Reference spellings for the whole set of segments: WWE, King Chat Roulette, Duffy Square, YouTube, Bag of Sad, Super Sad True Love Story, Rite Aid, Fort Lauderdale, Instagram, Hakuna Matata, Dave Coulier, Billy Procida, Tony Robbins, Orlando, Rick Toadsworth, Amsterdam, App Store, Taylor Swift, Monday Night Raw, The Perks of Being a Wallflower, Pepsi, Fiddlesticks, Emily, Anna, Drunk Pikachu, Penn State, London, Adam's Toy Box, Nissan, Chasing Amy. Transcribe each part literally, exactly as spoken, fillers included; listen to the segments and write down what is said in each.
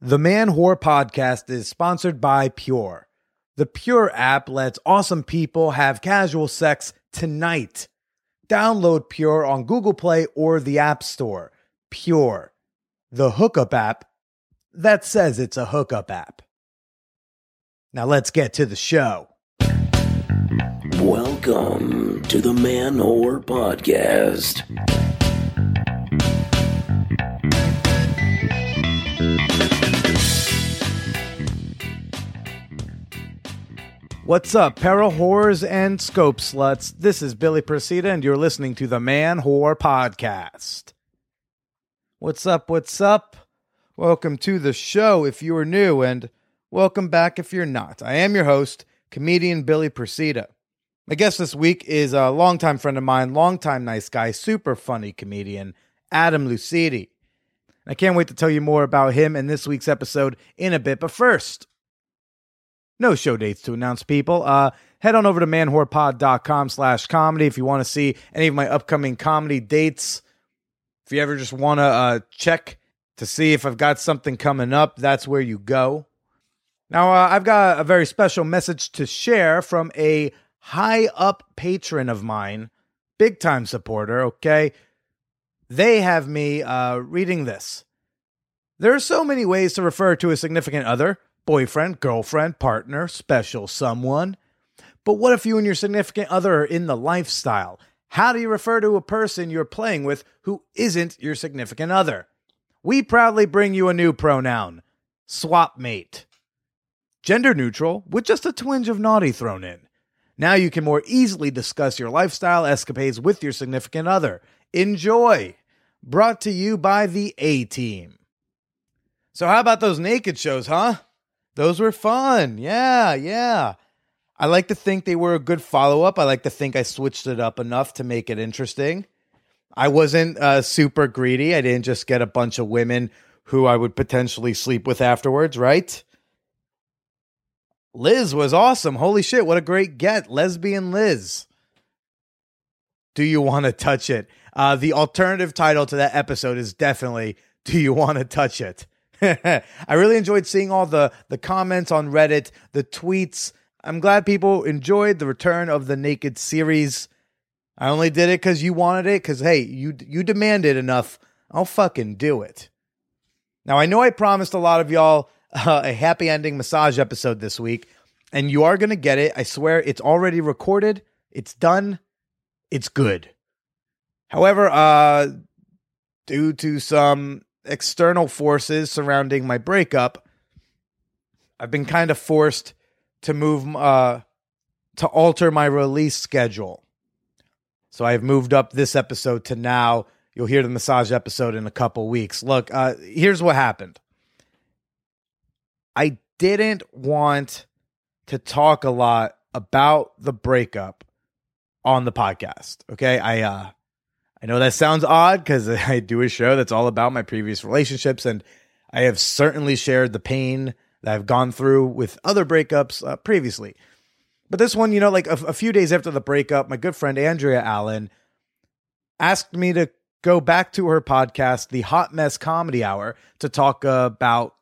The Man Whore Podcast is sponsored by Pure. The Pure app lets awesome people have casual sex tonight. Download Pure on Google Play or the App Store. Pure, the hookup app that says it's a hookup app. Now let's get to the show. Welcome to the Man Whore Podcast. What's up, para whores and scope sluts? This is Billy Procida, and you're listening to the Man Whore Podcast. What's up, what's up? Welcome to the show if you are new, and welcome back if you're not. I am your host, comedian Billy Procida. My guest this week is a longtime friend of mine, longtime nice guy, super funny comedian, Adam Lucidi. I can't wait to tell you more about him in this week's episode in a bit, but first, no show dates to announce, people. Uh, head on over to manwhorepod.com slash comedy if you want to see any of my upcoming comedy dates. If you ever just want to uh, check to see if I've got something coming up, that's where you go. Now, uh, I've got a very special message to share from a high-up patron of mine, big-time supporter, okay? They have me uh, reading this. There are so many ways to refer to a significant other. Boyfriend, girlfriend, partner, special someone. But what if you and your significant other are in the lifestyle? How do you refer to a person you're playing with who isn't your significant other? We proudly bring you a new pronoun, swap mate. Gender neutral with just a twinge of naughty thrown in. Now you can more easily discuss your lifestyle escapades with your significant other. Enjoy! Brought to you by the A-Team. So how about those naked shows, huh? Those were fun. Yeah, yeah. I like to think they were a good follow-up. I like to think I switched it up enough to make it interesting. I wasn't uh, super greedy. I didn't just get a bunch of women who I would potentially sleep with afterwards, right? Liz was awesome. Holy shit, what a great get. Lesbian Liz. Do you want to touch it? Uh, the alternative title to that episode is definitely Do You Want to Touch It? I really enjoyed seeing all the, the comments on Reddit, the tweets. I'm glad people enjoyed the return of the Naked series. I only did it because you wanted it, because, hey, you you demanded enough. I'll fucking do it. Now, I know I promised a lot of y'all uh, a happy ending massage episode this week, and you are going to get it. I swear it's already recorded. It's done. It's good. However, uh, due to some external forces surrounding my breakup, I've been kind of forced to move uh to alter my release schedule. So I've moved up this episode to now. You'll hear the massage episode in a couple weeks. Look, uh here's what happened. I didn't want to talk a lot about the breakup on the podcast. Okay? I uh I know that sounds odd because I do a show that's all about my previous relationships, and I have certainly shared the pain that I've gone through with other breakups uh, previously. But this one, you know, like a, a few days after the breakup, my good friend Andrea Allen asked me to go back to her podcast, The Hot Mess Comedy Hour, to talk about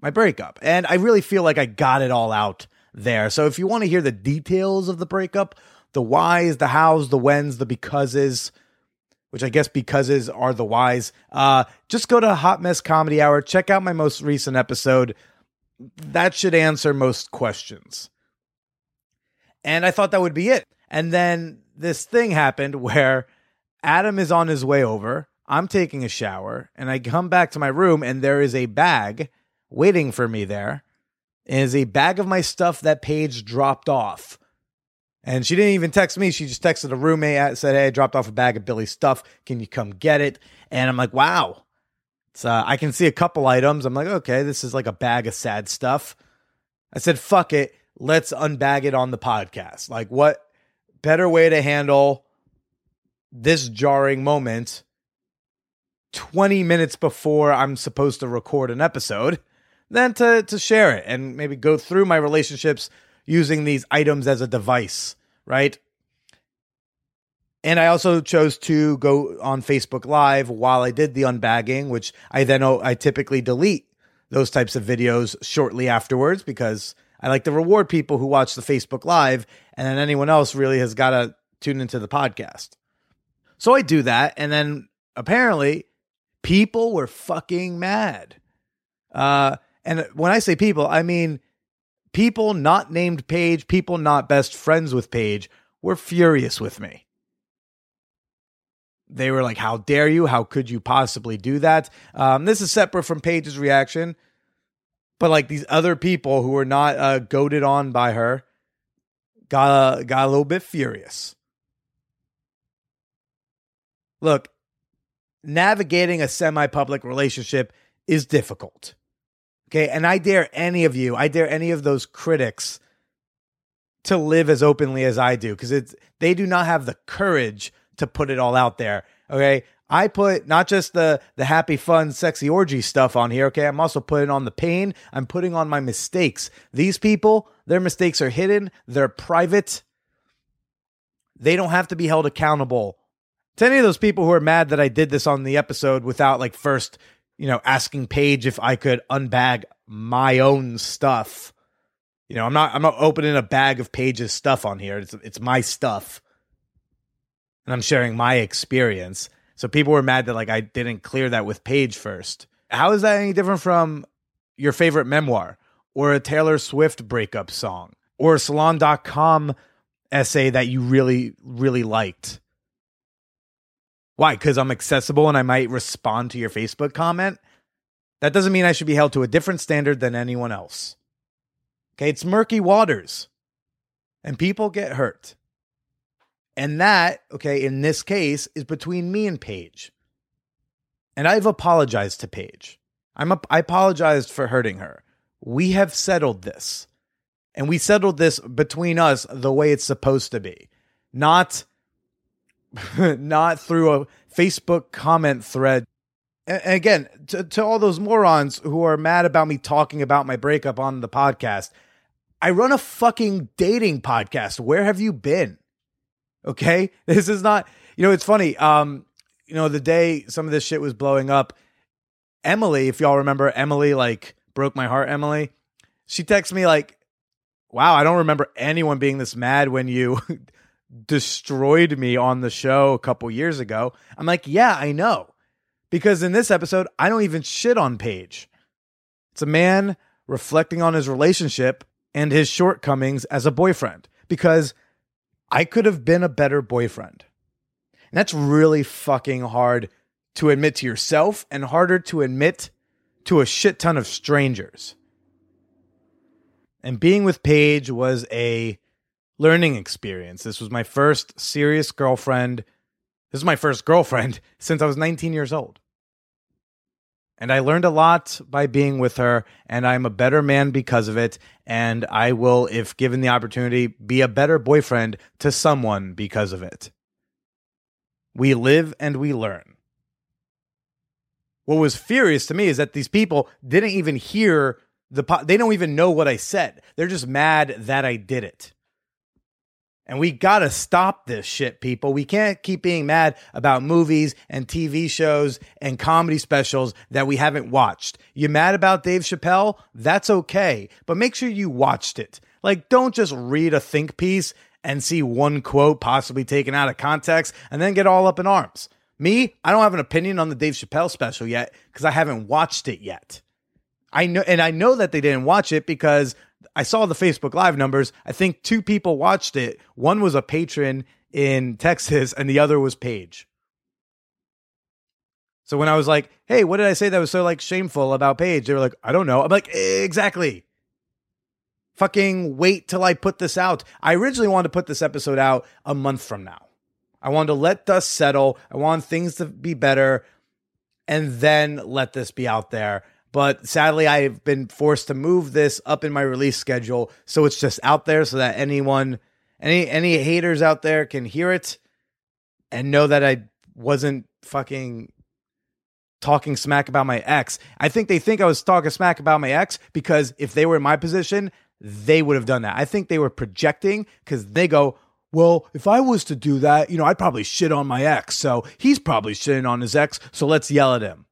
my breakup. And I really feel like I got it all out there. So if you want to hear the details of the breakup, the whys, the hows, the whens, the becauses, which I guess becauses are the whys, uh, just go to Hot Mess Comedy Hour. Check out my most recent episode. That should answer most questions. And I thought that would be it. And then this thing happened where Adam is on his way over. I'm taking a shower. And I come back to my room, and there is a bag waiting for me there. It is a bag of my stuff that Paige dropped off. And she didn't even text me. She just texted a roommate, said, hey, I dropped off a bag of Billy's stuff. Can you come get it? And I'm like, wow. It's, uh, I can see a couple items. I'm like, okay, this is like a bag of sad stuff. I said, fuck it. Let's unbag it on the podcast. Like, what better way to handle this jarring moment twenty minutes before I'm supposed to record an episode than to, to share it and maybe go through my relationships using these items as a device, right? And I also chose to go on Facebook Live while I did the unbagging, which I then I typically delete. those types of videos shortly afterwards, because I like to reward people who watch the Facebook Live, and then anyone else really has got to tune into the podcast. So I do that, and then apparently people were fucking mad. Uh, and when I say people, I mean people not named Paige, people not best friends with Paige, were furious with me. They were like, how dare you? How could you possibly do that? Um, this is separate from Paige's reaction. But like these other people who were not uh, goaded on by her got, uh, got a little bit furious. Look, navigating a semi-public relationship is difficult. Okay, and I dare any of you, I dare any of those critics to live as openly as I do, because it's they do not have the courage to put it all out there. Okay, I put not just the, the happy, fun, sexy orgy stuff on here. Okay, I'm also putting on the pain. I'm putting on my mistakes. These people, their mistakes are hidden. They're private. They don't have to be held accountable. To any of those people who are mad that I did this on the episode without like first, you know, asking Paige if I could unbag my own stuff. You know, I'm not I'm not opening a bag of Paige's stuff on here. It's it's my stuff. And I'm sharing my experience. So people were mad that like I didn't clear that with Paige first. How is that any different from your favorite memoir or a Taylor Swift breakup song or a salon dot com essay that you really, really liked? Why? Because I'm accessible and I might respond to your Facebook comment? That doesn't mean I should be held to a different standard than anyone else. Okay, it's murky waters. And people get hurt. And that, okay, in this case, is between me and Paige. And I've apologized to Paige. I'm a, I apologized for hurting her. We have settled this. And we settled this between us the way it's supposed to be. Not... not through a Facebook comment thread. And again, to, to all those morons who are mad about me talking about my breakup on the podcast, I run a fucking dating podcast. Where have you been? Okay. This is not, you know, it's funny. Um, you know, the day some of this shit was blowing up, Emily, if y'all remember Emily, like broke my heart, Emily, she texts me like, wow, I don't remember anyone being this mad when you destroyed me on the show a couple years ago. I'm like, yeah, I know. Because in this episode, I don't even shit on Paige. It's a man reflecting on his relationship and his shortcomings as a boyfriend, because I could have been a better boyfriend. And that's really fucking hard to admit to yourself and harder to admit to a shit ton of strangers. And being with Paige was a learning experience. This was my first serious girlfriend. This is my first girlfriend since I was nineteen years old. And I learned a lot by being with her, and I'm a better man because of it. And I will, if given the opportunity, be a better boyfriend to someone because of it. We live and we learn. What was furious to me is that these people didn't even hear the po- they don't even know what I said. They're just mad that I did it. And we gotta stop this shit, people. We can't keep being mad about movies and T V shows and comedy specials that we haven't watched. You mad about Dave Chappelle? That's okay. But make sure you watched it. Like, don't just read a think piece and see one quote possibly taken out of context and then get all up in arms. Me, I don't have an opinion on the Dave Chappelle special yet because I haven't watched it yet. I know, and I know that they didn't watch it because I saw the Facebook Live numbers. I think two people watched it. One was a patron in Texas and the other was Paige. So when I was like, hey, what did I say that was so like shameful about Paige? They were like, I don't know. I'm like, exactly. Fucking wait till I put this out. I originally wanted to put this episode out a month from now. I wanted to let dust settle. I want things to be better and then let this be out there. But sadly, I've been forced to move this up in my release schedule, so it's just out there so that anyone, any any haters out there can hear it and know that I wasn't fucking talking smack about my ex. I think they think I was talking smack about my ex because if they were in my position, they would have done that. I think they were projecting because they go, well, if I was to do that, you know, I'd probably shit on my ex. So he's probably shitting on his ex. So let's yell at him.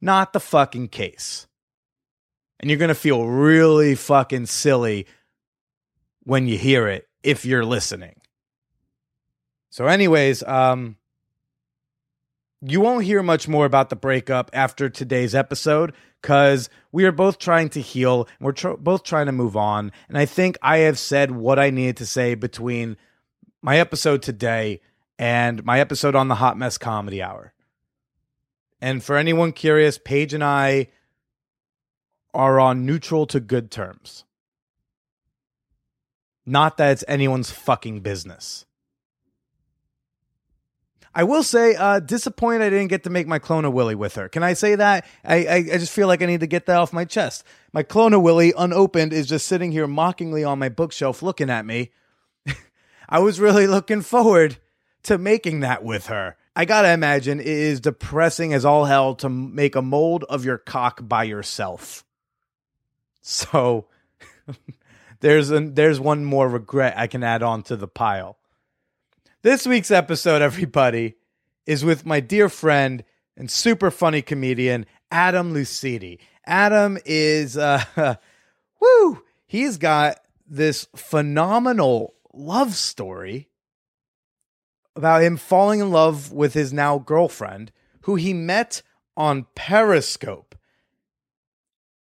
Not the fucking case. and you're going to feel really fucking silly when you hear it, if you're listening. So anyways, um, you won't hear much more about the breakup after today's episode because we are both trying to heal. And we're tr- both trying to move on. And I think I have said what I needed to say between my episode today and my episode on the Hot Mess Comedy Hour. And for anyone curious, Paige and I are on neutral to good terms. Not that it's anyone's fucking business. I will say, uh, disappointed I didn't get to make my Clone a Willy with her. Can I say that? I, I, I just feel like I need to get that off my chest. My Clone a Willy, unopened, is just sitting here mockingly on my bookshelf looking at me. I was really looking forward to making that with her. I gotta imagine it is depressing as all hell to make a mold of your cock by yourself. So there's a, there's one more regret I can add on to the pile. This week's episode, everybody, is with my dear friend and super funny comedian, Adam Lucidi. Adam is, uh, woo, he's got this phenomenal love story about him falling in love with his now girlfriend, who he met on Periscope.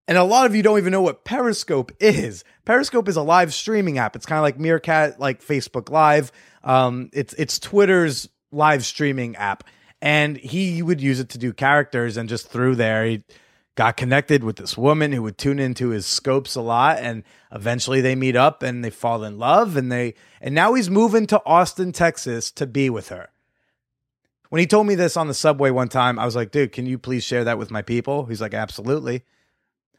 And a lot of you don't even know what Periscope is. Periscope is a live streaming app. It's kind of like Meerkat, like Facebook Live. Um, it's it's Twitter's live streaming app. And he would use it to do characters. And just through there, he got connected with this woman who would tune into his scopes a lot. And eventually they meet up and they fall in love. And they and now he's moving to Austin, Texas to be with her. When he told me this on the subway one time, I was like, dude, can you please share that with my people? He's like, absolutely.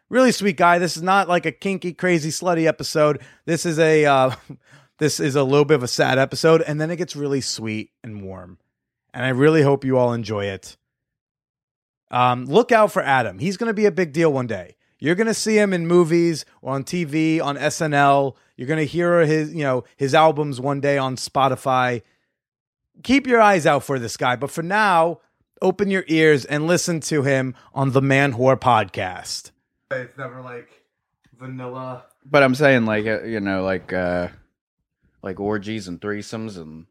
Really sweet guy. This is not like a kinky, crazy, slutty episode. This is a uh, this is a little bit of a sad episode, and then it gets really sweet and warm. And I really hope you all enjoy it. Um, look out for Adam. He's going to be a big deal one day. You're going to see him in movies or on T V, on S N L. You're going to hear his, you know, his albums one day on Spotify. Keep your eyes out for this guy. But for now, open your ears and listen to him on the Man Whore Podcast. It's never like vanilla, but I'm saying like you know like uh like orgies and threesomes and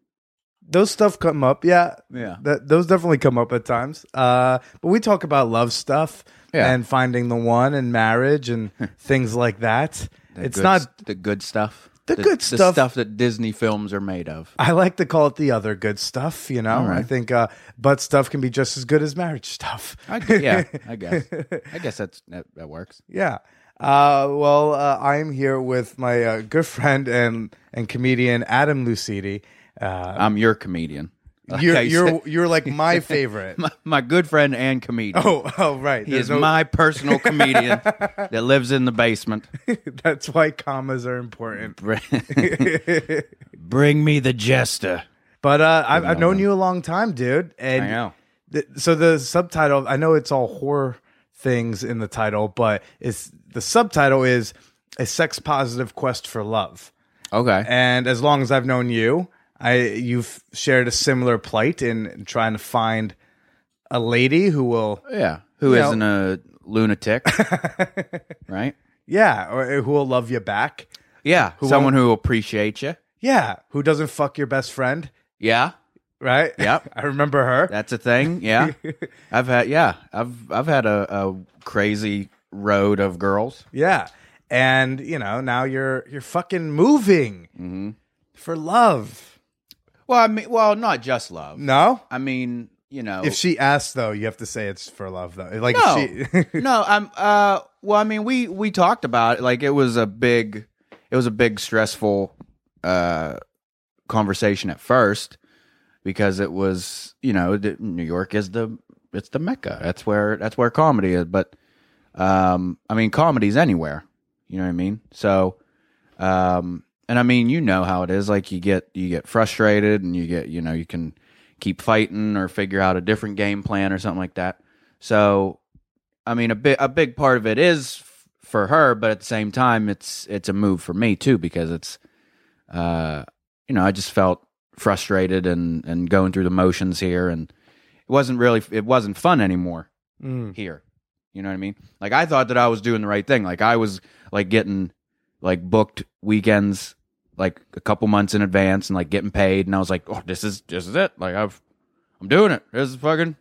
those stuff come up. Yeah, yeah, that, those definitely come up at times. Uh, but we talk about love stuff yeah. and finding the one and marriage and things like that. The it's good, not the good stuff. The, the good stuff. The stuff that Disney films are made of. I like to call it the other good stuff, you know? Right. I think uh, butt stuff can be just as good as marriage stuff. I, yeah, I guess. I guess that's, that, that works. Yeah. Uh, well, uh, I'm here with my uh, good friend and, and comedian, Adam Lucidi. Uh, I'm your comedian. Like you're you're you're like my favorite, my, my good friend and comedian. Oh, oh, right. He There's is no... my personal comedian that lives in the basement. That's why commas are important. Bring me the jester. But uh, I've, I've known you a long time, dude. And I know. Th- so the subtitle, I know it's all horror things in the title, but it's the subtitle is A Sex Positive Quest for Love. Okay. And as long as I've known you. I you've shared a similar plight in, in trying to find a lady who will yeah who isn't know. a lunatic, right? Yeah, or who will love you back. Yeah, who someone who will appreciate you. Yeah, who doesn't fuck your best friend. Yeah, right. Yep, I remember her. That's a thing. Yeah, I've had yeah I've I've had a, a crazy road of girls. Yeah, and you know now you're you're fucking moving mm-hmm. for love. Well, I mean, well, not just love. No, I mean, you know, if she asks, though, you have to say it's for love, though. Like, no, if she... no, I'm. Uh, well, I mean, we we talked about it. Like it was a big, it was a big stressful uh, conversation at first because it was, you know, the, New York is the it's the mecca. That's where that's where comedy is. But um, I mean, comedy's anywhere. You know what I mean? So. Um, And I mean, you know how it is. Like you get you get frustrated, and you get you know you can keep fighting or figure out a different game plan or something like that. So, I mean, a big a big part of it is f- for her, but at the same time, it's it's a move for me too because it's, uh, you know, I just felt frustrated and, and going through the motions here, and it wasn't really it wasn't fun anymore mm. here. You know what I mean? Like, I thought that I was doing the right thing. Like, I was like getting like booked weekends like a couple months in advance and like getting paid, and I was like, oh, this is this is it. Like, I've I'm doing it. This is fucking.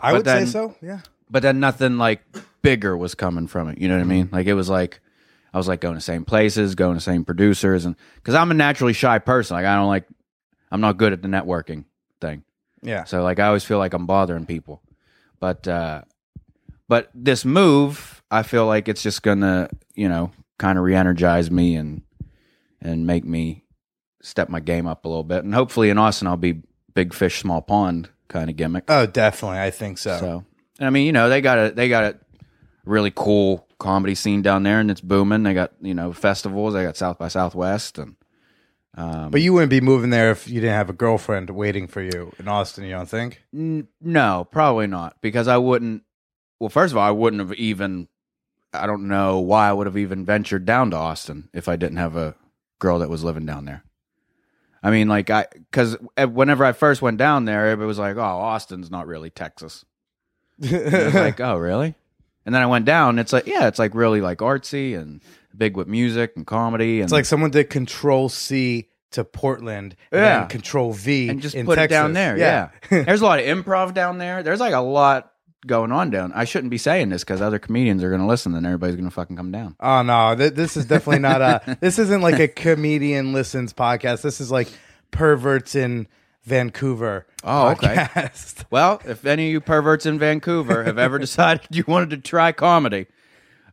I but would then, say so. Yeah. But then nothing like bigger was coming from it. You know what I mean? Like, it was like I was like going to same places, going to same producers, and because I'm a naturally shy person, like I don't like I'm not good at the networking thing. Yeah. So like I always feel like I'm bothering people, but uh, but this move, I feel like it's just gonna, you know, kind of re-energize me and and make me step my game up a little bit, and hopefully in Austin I'll be big fish, small pond kind of gimmick. Oh, definitely, I think so. So, and I mean, you know, they got a they got a really cool comedy scene down there, and it's booming. They got, you know, festivals. They got South by Southwest, and um, but you wouldn't be moving there if you didn't have a girlfriend waiting for you in Austin. You don't think? N- no, probably not, because I wouldn't. Well, first of all, I wouldn't have even. I don't know why I would have even ventured down to Austin if I didn't have a girl that was living down there. I mean, like I, because whenever I first went down there, it was like, oh, Austin's not really Texas. It's like, oh, really? And then I went down. And it's like, yeah, it's like really like artsy and big with music and comedy. And it's like someone did Control C to Portland, and yeah, then Control V and just in put Texas. It down there. Yeah, yeah. There's a lot of improv down there. There's like a lot going on down. I shouldn't be saying this because other comedians are going to listen, and everybody's going to fucking come down. Oh no, th- this is definitely not a. This isn't like a comedian listens podcast. This is like perverts in Vancouver. Oh, podcast. Okay. Well, if any of you perverts in Vancouver have ever decided you wanted to try comedy,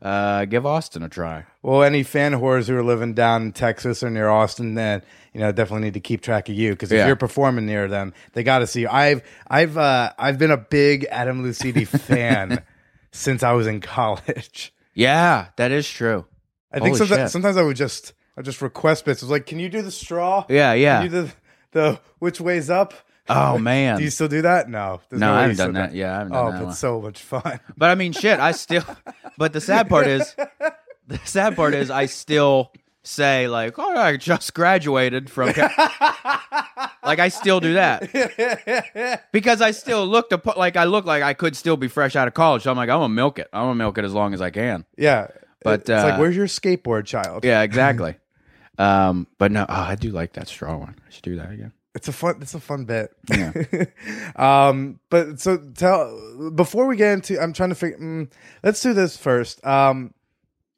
uh, give Austin a try. Well, any fan whores who are living down in Texas or near Austin, then you know definitely need to keep track of you, because if yeah. you're performing near them, they got to see you. I've I've uh, I've been a big Adam Lucidi fan since I was in college. Yeah, that is true. I Holy think sometimes, shit. sometimes I would just I just request bits. I was like, "Can you do the straw? Yeah, yeah. Can you do the, The which way's up?" Oh man, do you still do that? No, no, no I haven't done that. that. Yeah, I haven't done oh, that. Oh, but so much fun. But I mean, shit, I still. But the sad part is, the sad part is, I still say like, "Oh, I just graduated from," like I still do that because I still looked upon, like I look like I could still be fresh out of college. So I'm like, I'm gonna milk it. I'm gonna milk it as long as I can. Yeah, but it's uh, like, where's your skateboard, child? Yeah, exactly. Um, but no, oh, I do like that straw one. I should do that again. It's a fun, it's a fun bit. Yeah. um, but so tell, before we get into, I'm trying to figure, mm, let's do this first. Um,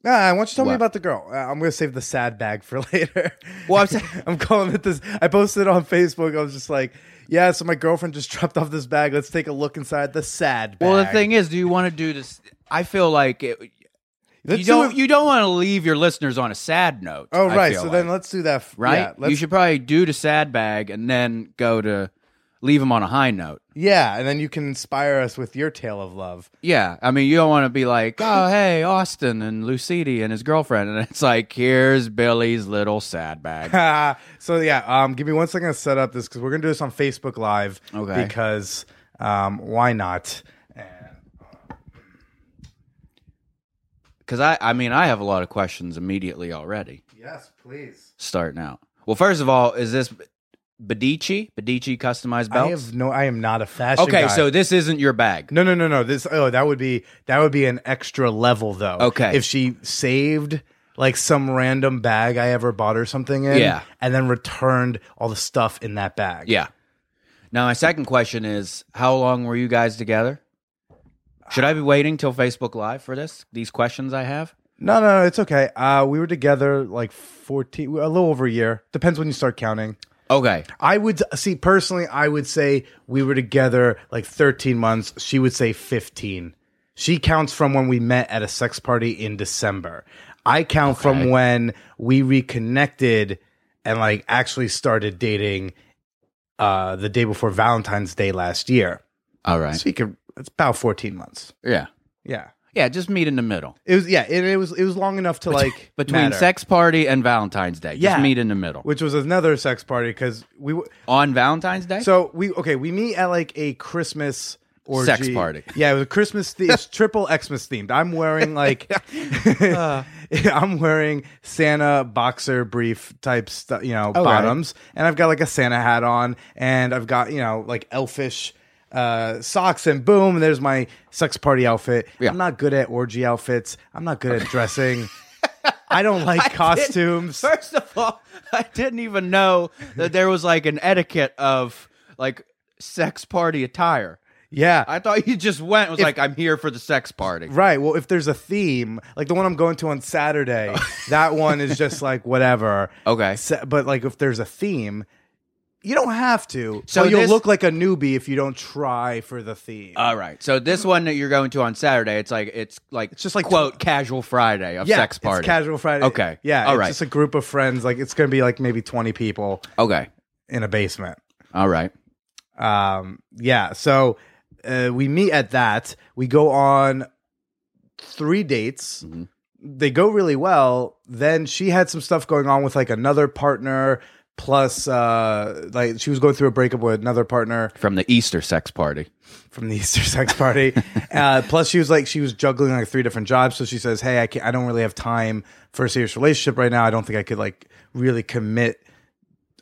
nah, I want you to tell what? me about the girl. Uh, I'm going to save the sad bag for later. Well, I'm, saying- I'm calling it this. I posted it on Facebook. I was just like, yeah, so my girlfriend just dropped off this bag. Let's take a look inside the sad bag. Well, the thing is, do you want to do this? I feel like it, Let's you don't. Do you don't want to leave your listeners on a sad note. Oh, right. So like. then let's do that. F- right. Yeah, let's, you should probably do the sad bag and then go to leave them on a high note. Yeah, and then you can inspire us with your tale of love. Yeah, I mean, you don't want to be like, oh, hey, Austin and Lucidi and his girlfriend, and it's like, here's Billy's little sad bag. So yeah, um, give me one second to set up this because we're gonna do this on Facebook Live. Okay. Because um, why not? Because I, I mean, I have a lot of questions immediately already. Yes, please. Starting out. Well, first of all, is this Badichi? Badichi customized belts? I have no, I am not a fashion okay, guy. Okay, so this isn't your bag. No, no, no, no. This, oh, that would be, that would be an extra level though. Okay. If she saved like some random bag I ever bought or something in, yeah, and then returned all the stuff in that bag. Yeah. Now, my second question is, how long were you guys together? Should I be waiting till Facebook Live for this? These questions I have? No, no, no. It's okay. Uh, we were together like fourteen, a little over a year. Depends when you start counting. Okay. I would see personally. I would say we were together like thirteen months. She would say fifteen. She counts from when we met at a sex party in December. I count okay. from when we reconnected and like actually started dating uh, the day before Valentine's Day last year. All right. So you could. It's about fourteen months. Yeah, yeah, yeah. Just meet in the middle. It was yeah, and it was it was long enough to like between matter. Sex party and Valentine's Day. Yeah. Just meet in the middle, which was another sex party because we w- on Valentine's Day. So we okay, we meet at like a Christmas orgy. Sex party. Yeah, it was a Christmas theme. It's triple Xmas themed. I'm wearing like uh. I'm wearing Santa boxer brief type stuff, you know, oh, bottoms, right. And I've got like a Santa hat on, and I've got you know like elfish. uh, socks, and boom, there's my sex party outfit. Yeah. I'm not good at orgy outfits. I'm not good at dressing. I don't like I costumes. First of all, I didn't even know that there was like an etiquette of like sex party attire. Yeah. I thought you just went and was if, like, I'm here for the sex party. Right. Well, if there's a theme, like the one I'm going to on Saturday, oh. that one is just like whatever. Okay. So, but like if there's a theme, you don't have to. So you'll this, look like a newbie if you don't try for the theme. All right. So this one that you're going to on Saturday, it's like it's like it's just like quote casual Friday of yeah, sex party. It's casual Friday. Okay. Yeah. All it's right. Just a group of friends. Like it's going to be like maybe twenty people. Okay. In a basement. All right. Um. Yeah. So. Uh, we meet at that. We go on three dates. Mm-hmm. They go really well. Then she had some stuff going on with like another partner. Plus, uh, like she was going through a breakup with another partner from the Easter sex party. From the Easter sex party. uh, plus, she was like she was juggling like three different jobs. So she says, "Hey, I can't, I don't really have time for a serious relationship right now. I don't think I could like really commit."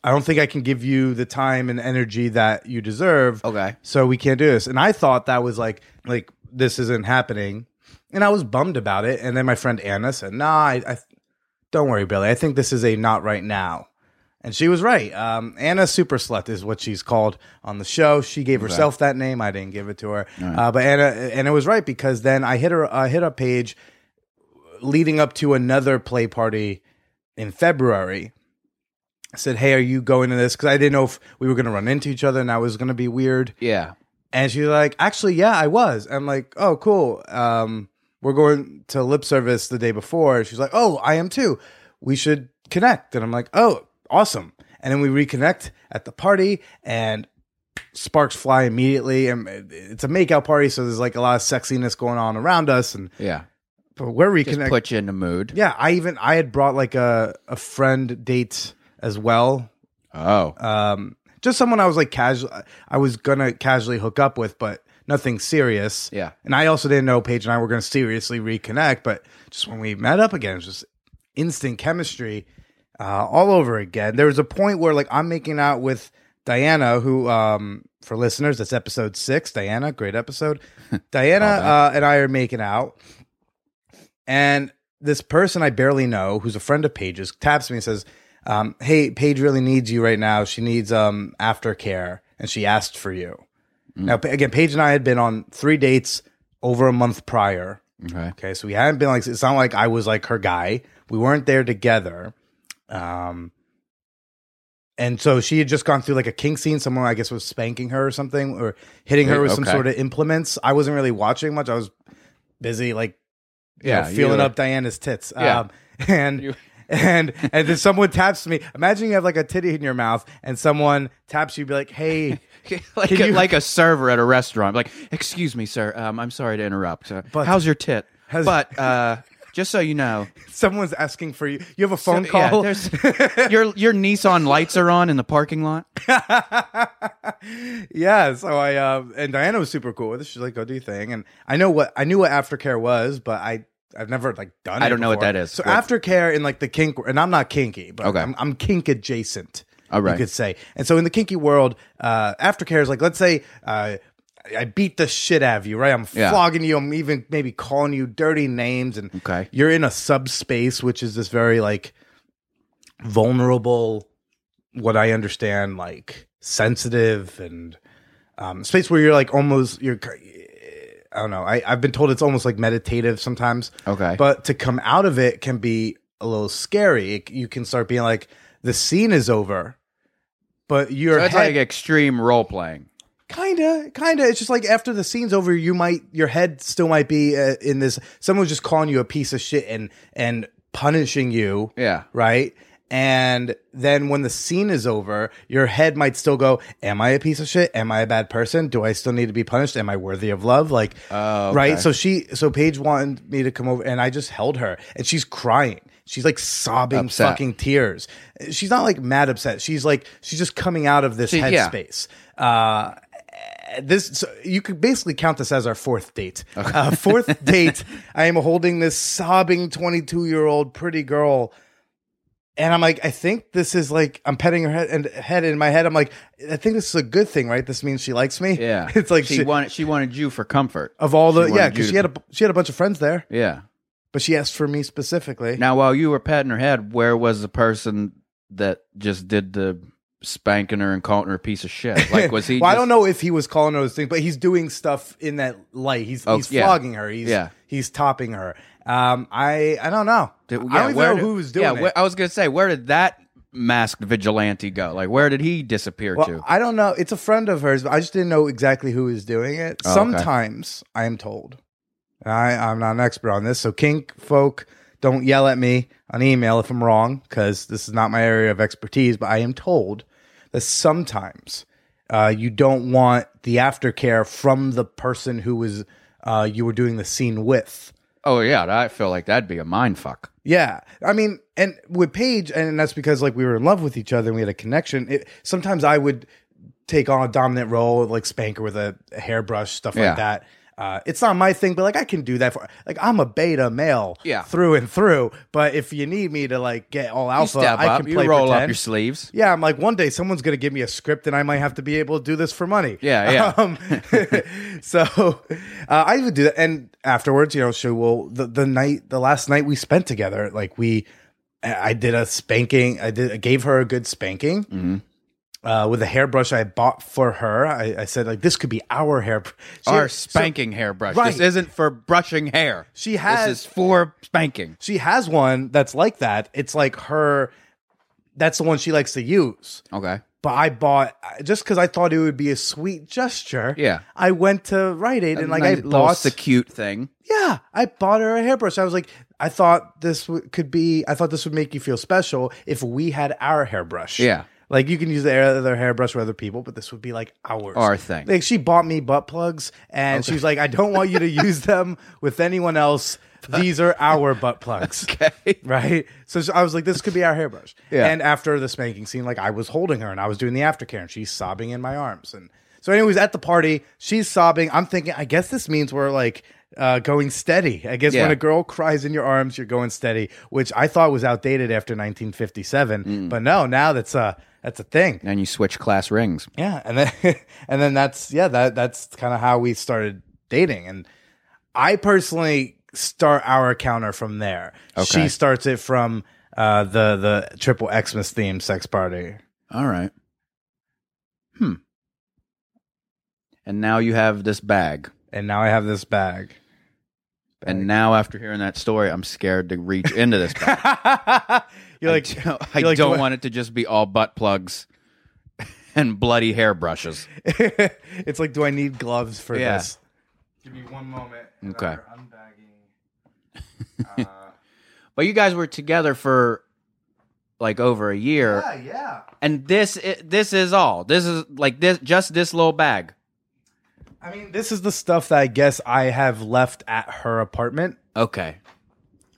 I don't think I can give you the time and energy that you deserve. Okay. So we can't do this. And I thought that was like, like this isn't happening. And I was bummed about it. And then my friend Anna said, nah, I, I don't worry, Billy. I think this is a not right now. And she was right. Um, Anna Super Slut is what she's called on the show. She gave okay. herself that name. I didn't give it to her. Right. Uh, but Anna, and it was right because then I hit her, I hit up Paige leading up to another play party in February. I said, hey, are you going to this? Because I didn't know if we were going to run into each other and that was going to be weird. Yeah. And she's like, actually, yeah, I was. I'm like, oh, cool. Um, we're going to lip service the day before. She's like, oh, I am too. We should connect. And I'm like, oh, awesome. And then we reconnect at the party and sparks fly immediately. And it's a makeout party. So there's like a lot of sexiness going on around us. And yeah. But we're reconnecting. Just put you in the mood. Yeah. I even, I had brought like a, a friend date as well. Oh. Um, just someone I was like casual. I was going to casually hook up with, but nothing serious. Yeah. And I also didn't know Paige and I were going to seriously reconnect, but just when we met up again, it was just instant chemistry uh, all over again. There was a point where like I'm making out with Diana, who, um, for listeners, that's episode six. Diana, great episode. Diana uh, and I are making out. And this person I barely know, who's a friend of Paige's, taps me and says, Um, hey, Paige really needs you right now. She needs um, aftercare, and she asked for you. Mm. Now, again, Paige and I had been on three dates over a month prior. Okay. Okay, so we hadn't been like, it's not like I was like her guy. We weren't there together. Um, and so she had just gone through like a kink scene. Someone, I guess, was spanking her or something, or hitting her with okay. some sort of implements. I wasn't really watching much. I was busy, like, you yeah, know, feeling like, up Diana's tits. Yeah. Um, and... You- And and then someone taps me. Imagine you have like a titty in your mouth, and someone taps you, be like, "Hey, like, a, you... like a server at a restaurant, like, excuse me, sir, um, I'm sorry to interrupt. Uh, but how's your tit? Has... But uh, just so you know, someone's asking for you. You have a phone so, call. Yeah, your your Nissan lights are on in the parking lot. yeah. So I uh, and Diana was super cool with it. She's like, "Go do your thing." And I know what I knew what aftercare was, but I. I've never like done it I don't before. know what that is. So What's... aftercare in like the kink, and I'm not kinky, but okay. I'm, I'm kink adjacent, all right. you could say. And so in the kinky world, uh, aftercare is like, let's say uh, I beat the shit out of you, right? I'm yeah. flogging you. I'm even maybe calling you dirty names. And okay. you're in a subspace, which is this very like vulnerable, what I understand, like sensitive and um, space where you're like almost, you're I don't know. I, I've been told it's almost like meditative sometimes. Okay. But to come out of it can be a little scary. It, you can start being like, the scene is over, but you're. So it's head- like extreme role playing. Kinda, kinda. It's just like after the scene's over, you might, your head still might be uh, in this. Someone's just calling you a piece of shit and and punishing you. Yeah. Right. And then when the scene is over, your head might still go, am I a piece of shit? Am I a bad person? Do I still need to be punished? Am I worthy of love? Like, oh, okay. right? So she, so Paige wanted me to come over and I just held her and she's crying. She's like sobbing upset. fucking tears. She's not like mad upset. She's like, she's just coming out of this headspace. Yeah. Uh, this, so you could basically count this as our fourth date. Okay. Uh, fourth date, I am holding this sobbing twenty-two year old pretty girl. And I'm like, I think this is like, I'm petting her head and head in my head. I'm like, I think this is a good thing, right? This means she likes me. Yeah. It's like she, she wanted she wanted you for comfort of all the, yeah, because she had a she had a bunch of friends there. Yeah. But she asked for me specifically. Now, while you were patting her head, where was the person that just did the spanking her and calling her a piece of shit? Like, was he? Well, just... I don't know if he was calling her those things, but he's doing stuff in that light. He's oh, he's yeah. flogging her. He's yeah. he's topping her. Um, I I don't know. Did, yeah, I don't even know did, who was doing yeah, it. Where, I was gonna say, where did that masked vigilante go? Like, where did he disappear well, to? I don't know. It's a friend of hers, but I just didn't know exactly who was doing it. Oh, Sometimes okay. I am told. I, I'm not an expert on this, so kink folk, don't yell at me on email if I'm wrong, because this is not my area of expertise, but I am told that sometimes uh, you don't want the aftercare from the person who was uh, you were doing the scene with. Oh, yeah, I feel like that'd be a mind fuck. Yeah, I mean, and with Paige, and that's because like we were in love with each other and we had a connection, it, sometimes I would take on a dominant role, like spank her with a, a hairbrush, stuff yeah. like that. Uh, it's not my thing, but like I can do that for like I'm a beta male yeah. through and through. But if you need me to like get all alpha, you step I can up, play you roll pretend. Up your sleeves. Yeah, I'm like one day someone's gonna give me a script and I might have to be able to do this for money. Yeah, yeah. Um, so uh, I would do that, and afterwards, you know, she will the, the night the last night we spent together, like we I did a spanking, I did I gave her a good spanking. Mm-hmm. Uh, with a hairbrush I bought for her. I, I said, like, this could be our hair. She, our spanking so, hairbrush. Right. This isn't for brushing hair. She has, this is for spanking. She has one that's like that. It's like her, that's the one she likes to use. Okay. But I bought, just because I thought it would be a sweet gesture, yeah. I went to Rite Aid, and, and like, I, I bought the cute thing. Yeah, I bought her a hairbrush. I was like, I thought this w- could be, I thought this would make you feel special if we had our hairbrush. Yeah. Like, you can use the other hairbrush for other people, but this would be, like, ours. Our thing. Like, she bought me butt plugs, and okay. she's like, I don't want you to use them with anyone else. These are our butt plugs. Okay. Right? So I was like, this could be our hairbrush. Yeah. And after the spanking scene, like, I was holding her, and I was doing the aftercare, and she's sobbing in my arms. And so anyways, at the party, she's sobbing. I'm thinking, I guess this means we're, like... Uh, going steady. I guess yeah. when a girl cries in your arms, you're going steady, which I thought was outdated after nineteen fifty-seven. Mm. But no, now that's a that's a thing. And you switch class rings. Yeah, and then and then that's yeah that that's kind of how we started dating. And I personally start our counter from there. Okay. She starts it from uh, the the triple Xmas themed sex party. All right. Hmm. And now you have this bag. And now I have this bag. Bag. And now, after hearing that story, I'm scared to reach into this bag. You're like, I don't, you're I like, don't do want I... it to just be all butt plugs and bloody hairbrushes. It's like, do I need gloves for yeah. this? Give me one moment. Okay. Unbagging. Uh... But you guys were together for like over a year. Yeah, yeah. And this, this is all. This is like this, just this little bag. I mean, this is the stuff that I guess I have left at her apartment. Okay.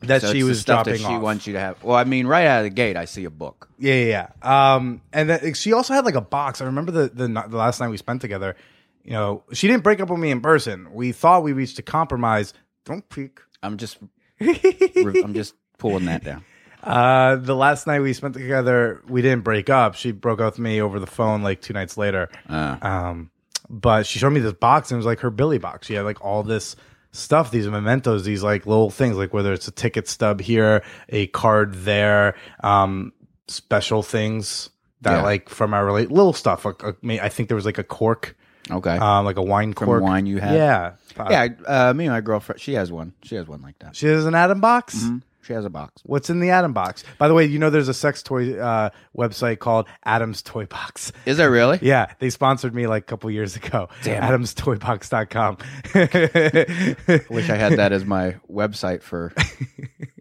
That so she was stuff dropping that she off. Wants you to have. Well, I mean, right out of the gate, I see a book. Yeah, yeah, yeah. Um, and that, she also had like a box. I remember the, the the last night we spent together. You know, she didn't break up with me in person. We thought we reached a compromise. Don't peek. I'm just, I'm just pulling that down. Uh, the last night we spent together, we didn't break up. She broke up with me over the phone like two nights later. Uh. Um. But she showed me this box, and it was like her Billy box. She had like all this stuff, these mementos, these like little things, like whether it's a ticket stub here, a card there, um, special things that yeah. like from our relate little stuff. Like, uh, I think there was like a cork, okay, um, like a wine cork. From wine you had, yeah, uh, yeah. Uh, me and my girlfriend, she has one. She has one like that. She has an Adam box. Mm-hmm. She has a box. What's in the Adam box? By the way, you know there's a sex toy uh, website called Adam's Toy Box. Is there really? Yeah. They sponsored me like a couple years ago. Damn. Adams Toy Box dot com. I wish I had that as my website for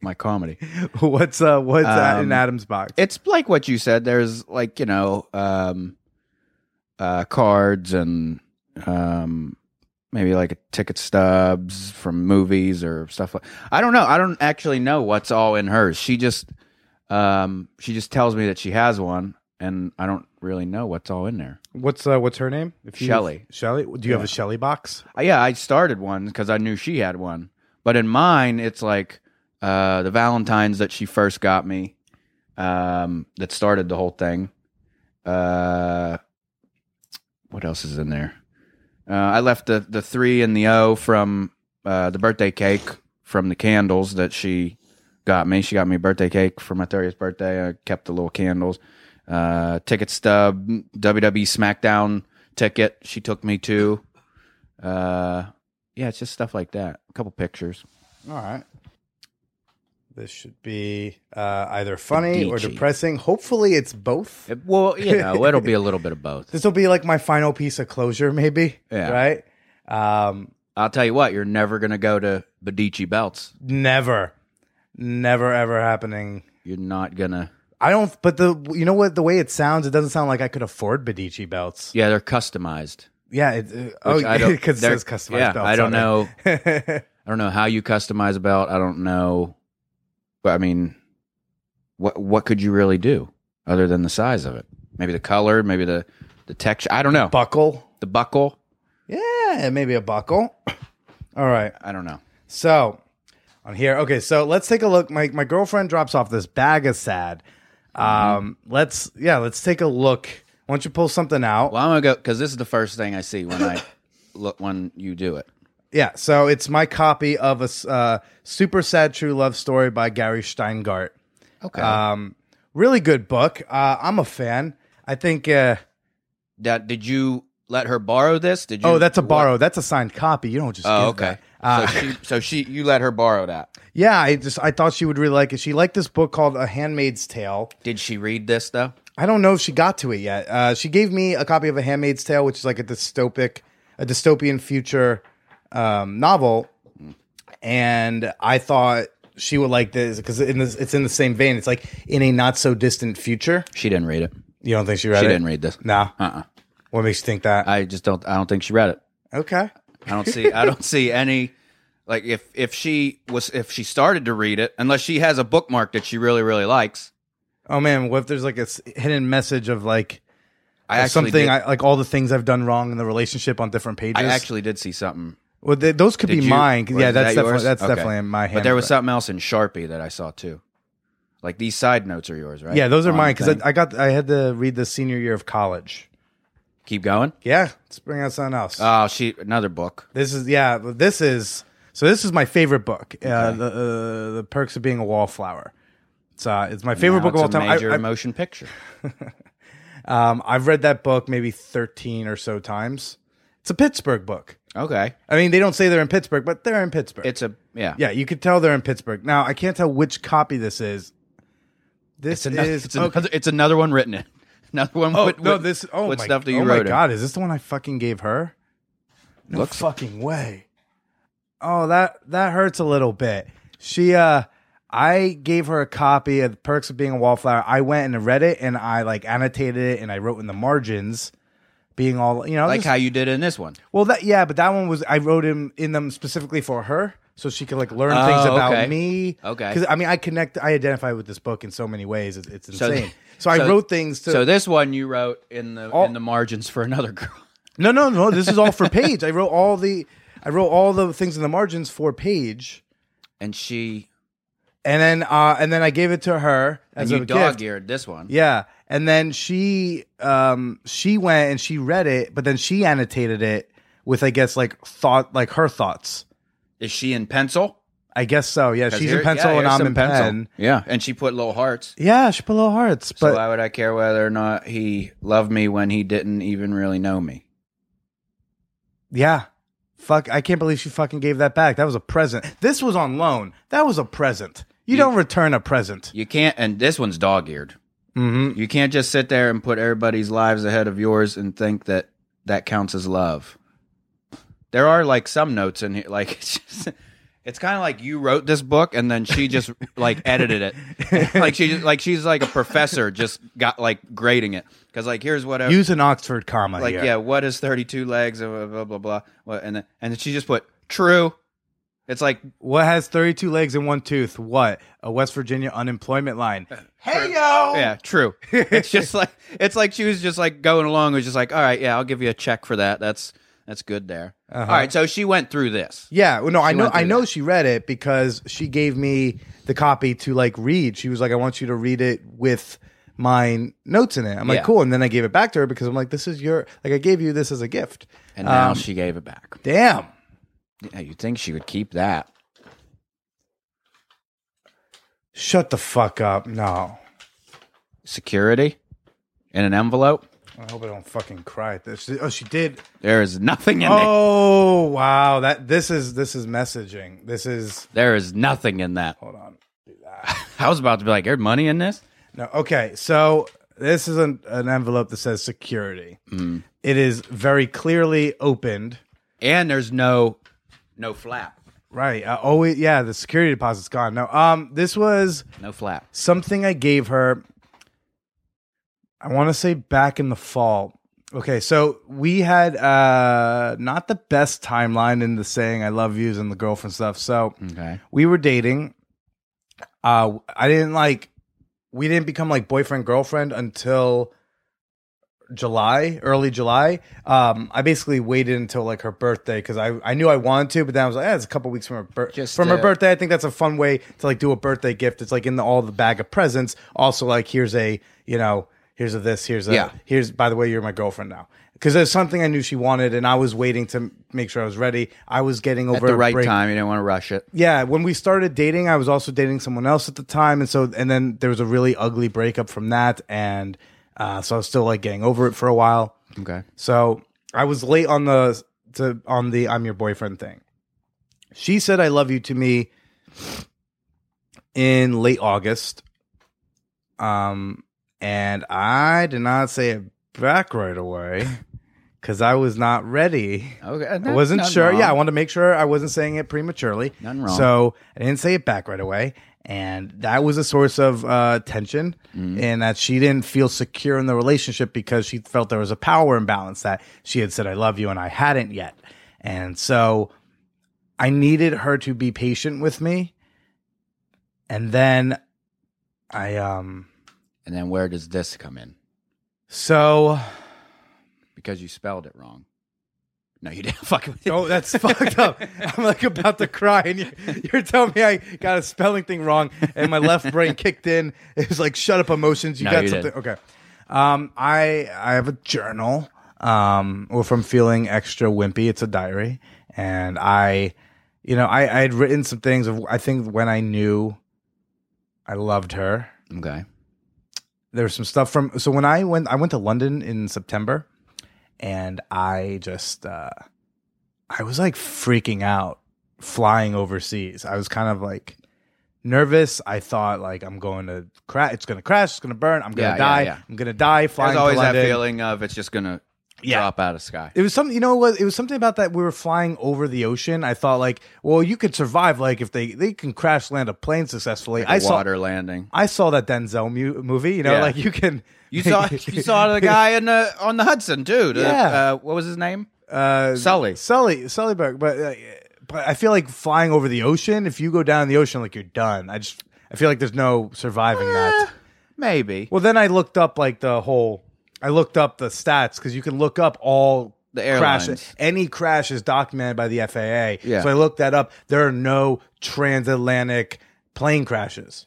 my comedy. What's uh, what's um, in Adam's box? It's like what you said. There's like, you know, um, uh, cards and um, maybe like a ticket stubs from movies or stuff like. I don't know. I don't actually know what's all in hers. She just, um, she just tells me that she has one, and I don't really know what's all in there. What's uh, what's her name? If Shelley. Shelley. Do you yeah. have a Shelley box? Uh, yeah, I started one because I knew she had one, but in mine it's like uh, the Valentines that she first got me, um, that started the whole thing. Uh, what else is in there? Uh, I left the, the three and the O from uh, the birthday cake from the candles that she got me. She got me a birthday cake for my thirtieth birthday. I kept the little candles. Uh, ticket stub, W W E SmackDown ticket she took me to. Uh, yeah, it's just stuff like that. A couple pictures. All right. This should be uh, either funny or depressing. Hopefully it's both. It, well, you know, it'll be a little bit of both. This will be like my final piece of closure, maybe. Yeah. Right? Um, I'll tell you what, you're never going to go to Badichi Belts. Never. Never, ever happening. You're not going to. I don't, but the you know what? The way it sounds, it doesn't sound like I could afford Badichi Belts. Yeah, they're customized. Yeah. It, uh, oh, because it says customized yeah, belts. I don't know. I don't know how you customize a belt. I don't know. But I mean, what what could you really do other than the size of it? Maybe the color, maybe the, the texture. I don't know. Buckle. The buckle. Yeah, maybe a buckle. All right. I don't know. So on here. Okay, so let's take a look. My my girlfriend drops off this bag of sad. Um, mm-hmm. Let's, yeah, let's take a look. Why don't you pull something out? Well, I'm going to go because this is the first thing I see when I look when you do it. Yeah, so it's my copy of a uh, super sad true love story by Gary Steingart. Okay, um, really good book. Uh, I'm a fan. I think uh, that did you let her borrow this? Did you? Oh, that's a borrow. What? That's a signed copy. You don't just. Oh, give okay. That. Uh, so, she, so she, you let her borrow that. Yeah, I just I thought she would really like it. She liked this book called A Handmaid's Tale. Did she read this though? I don't know if she got to it yet. Uh, she gave me a copy of A Handmaid's Tale, which is like a dystopic, a dystopian future. Um, novel, and I thought she would like this because in this, it's in the same vein. It's like in a not so distant future. She didn't read it. You don't think she read she it? She didn't read this. No. Nah. Uh-uh. What makes you think that? I just don't. I don't think she read it. Okay. I don't see. I don't see any. Like if if she was if she started to read it, unless she has a bookmark that she really really likes. Oh man, what if there's like a hidden message of like. I something did, I, like all the things I've done wrong in the relationship on different pages. I actually did see something. Well, they, those could Did be you, mine. Yeah, that's that definitely, that's okay. definitely in my hand. But there was something else in Sharpie that I saw too. Like these side notes are yours, right? Yeah, those are on mine because I, I got I had to read the senior year of college. Keep going. Yeah, let's bring out something else. Oh, she another book. This is yeah. This is so. This is my favorite book. Okay. Uh, the uh, the Perks of Being a Wallflower. It's uh, it's my favorite now book of all time. Major I, I, motion picture. um, I've read that book maybe thirteen or so times. It's a Pittsburgh book. Okay. I mean, they don't say they're in Pittsburgh, but they're in Pittsburgh. It's a, yeah. Yeah, you could tell they're in Pittsburgh. Now, I can't tell which copy this is. This it's another, is. It's, okay. another, it's another one written in. Another one. Oh, with, no, this. Oh, what my, stuff do you oh wrote my God. In? Is this the one I fucking gave her? No Looks fucking like. Way. Oh, that, that hurts a little bit. She, uh, I gave her a copy of The Perks of Being a Wallflower. I went and read it and I like annotated it and I wrote in the margins. Being all, you know, like just, how you did in this one. Well, that yeah, but that one was I wrote him in them specifically for her, so she could like learn oh, things about okay. me. Okay, because I mean, I connect, I identify with this book in so many ways. It's, it's insane. So, th- so I so, wrote things. To, so this one you wrote in the all, in the margins for another girl. No, no, no. This is all for Paige. I wrote all the I wrote all the things in the margins for Paige, and she, and then uh, and then I gave it to her as and you a dog-eared this one. Yeah. And then she um, she went and she read it, but then she annotated it with, I guess, like thought, like her thoughts. Is she in pencil? I guess so. Yeah, she's here, in pencil yeah, and I'm in pencil. Pen. Yeah, and she put little hearts. Yeah, she put little hearts. But so why would I care whether or not he loved me when he didn't even really know me? Yeah, fuck! I can't believe she fucking gave that back. That was a present. This was on loan. That was a present. You, you don't return a present. You can't. And this one's dog-eared. Mm-hmm. You can't just sit there and put everybody's lives ahead of yours and think that that counts as love. There are like some notes in here, like it's just, it's kind of like you wrote this book and then she just like edited it, like she just, like she's like a professor just got like grading it because like here's what use an Oxford comma like here. Yeah what is thirty-two legs blah blah blah, blah. And then and then she just put true. It's like what has thirty-two legs and one tooth? What a West Virginia unemployment line. Hey yo, yeah, true. It's just like it's like she was just like going along. It was just like, all right, yeah, I'll give you a check for that. That's That's good there. Uh-huh. All right, so she went through this. Yeah, well, no, she I know I know that. She read it because she gave me the copy to like read. She was like, I want you to read it with my notes in it. I'm yeah. like, cool. And then I gave it back to her because I'm like, this is your, like I gave you this as a gift. And now um, she gave it back. Damn. Yeah, you'd think she would keep that. Shut the fuck up. No. Security? In an envelope? I hope I don't fucking cry at this. Oh, she did. There is nothing in oh, it. Oh, wow. That this is this is messaging. This is There is nothing in that. Hold on. I was about to be like, there's money in this? No. Okay. So this is an, an envelope that says security. Mm. It is very clearly opened. And there's no no flap. Right. Uh, oh, yeah, the security deposit's gone. No. Um this was no flap. Something I gave her. I want to say back in the fall. Okay, so we had uh, not the best timeline in the saying I love yous and the girlfriend stuff. So okay. we were dating. Uh, I didn't like, we didn't become like boyfriend, girlfriend until July, early July. Um, I basically waited until like her birthday because I, I knew I wanted to, but then I was like, eh, it's a couple weeks from her birthday. From to- her birthday, I think that's a fun way to like do a birthday gift. It's like in the, all the bag of presents. Also, like, here's a, you know, here's a this, here's a, yeah. here's, by the way, you're my girlfriend now. Because there's something I knew she wanted, and I was waiting to make sure I was ready. I was getting over at the right break. time. You didn't want to rush it. Yeah. When we started dating, I was also dating someone else at the time. And so, and then there was a really ugly breakup from that. And uh, so I was still like getting over it for a while. Okay. So I was late on the, to, on the I'm your boyfriend thing. She said, I love you to me in late August. Um, And I did not say it back right away because I was not ready. Okay, I wasn't sure. Wrong. Yeah, I wanted to make sure I wasn't saying it prematurely. Nothing wrong. So I didn't say it back right away. And that was a source of uh, tension mm. in that she didn't feel secure in the relationship because she felt there was a power imbalance that she had said, I love you, and I hadn't yet. And so I needed her to be patient with me. And then I... um. And then where does this come in? So, because you spelled it wrong. No, you didn't fucking. Oh, that's fucked up. I'm like about to cry, and you're, you're telling me I got a spelling thing wrong, and my left brain kicked in. It was like, shut up, emotions. You no, got you something. Didn't. Okay. Um, I I have a journal. Um, or if I'm feeling extra wimpy, it's a diary, and I, you know, I I had written some things of I think when I knew I loved her. Okay. There's some stuff from so when I went I went to London in September, and I just uh, I was like freaking out flying overseas. I was kind of like nervous. I thought like I'm going to crash. It's going to crash. It's going to burn. I'm going to yeah, die. Yeah, yeah. I'm going to die flying. There's always to London. That feeling of it's just going to yeah. drop out of sky. It was something you know. It was, it was something about that we were flying over the ocean. I thought like, well, you could survive like if they they can crash land a plane successfully. Like I a saw water landing. I saw that Denzel mu- movie. You know, yeah. like you can. You saw you saw the guy in the on the Hudson, dude. Yeah. Uh, what was his name? Uh, Sully. Sully. Sullyberg. But uh, but I feel like flying over the ocean. If you go down in the ocean, like you're done. I just I feel like there's no surviving eh, that. Maybe. Well, then I looked up like the whole. I looked up the stats because you can look up all the airlines. Crashes. Any crash is documented by the F A A. Yeah. So I looked that up. There are no transatlantic plane crashes.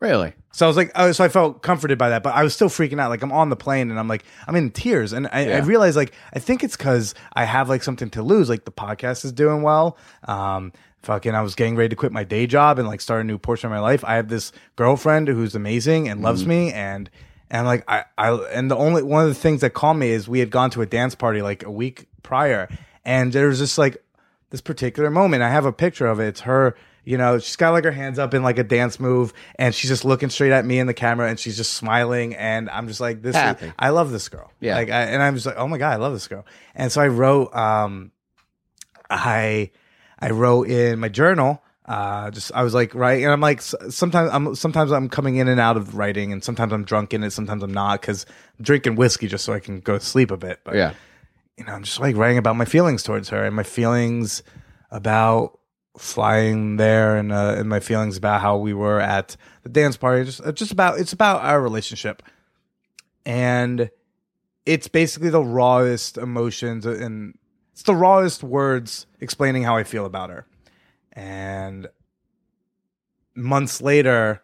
Really? So I was like, oh, so I felt comforted by that, but I was still freaking out. Like I'm on the plane and I'm like, I'm in tears. And I, yeah. I realized like, I think it's because I have like something to lose. Like the podcast is doing well. Um, Fucking, I was getting ready to quit my day job and like start a new portion of my life. I have this girlfriend who's amazing and loves mm. me and... And like I, I, and the only one of the things that calmed me is we had gone to a dance party like a week prior, and there was just like this particular moment. I have a picture of it. It's her, you know, she's got like her hands up in like a dance move, and she's just looking straight at me in the camera, and she's just smiling, and I'm just like, this, is, I love this girl, yeah. Like, I, and I'm just like, oh my god, I love this girl. And so I wrote, um, I, I wrote in my journal. Uh, just I was like right, and I'm like sometimes I'm sometimes I'm coming in and out of writing, and sometimes I'm drunk in it, sometimes I'm not because I'm drinking whiskey just so I can go to sleep a bit. But yeah, you know, I'm just like writing about my feelings towards her and my feelings about flying there, and uh, and my feelings about how we were at the dance party. Just just about it's about our relationship, and it's basically the rawest emotions and It's the rawest words explaining how I feel about her. And months later,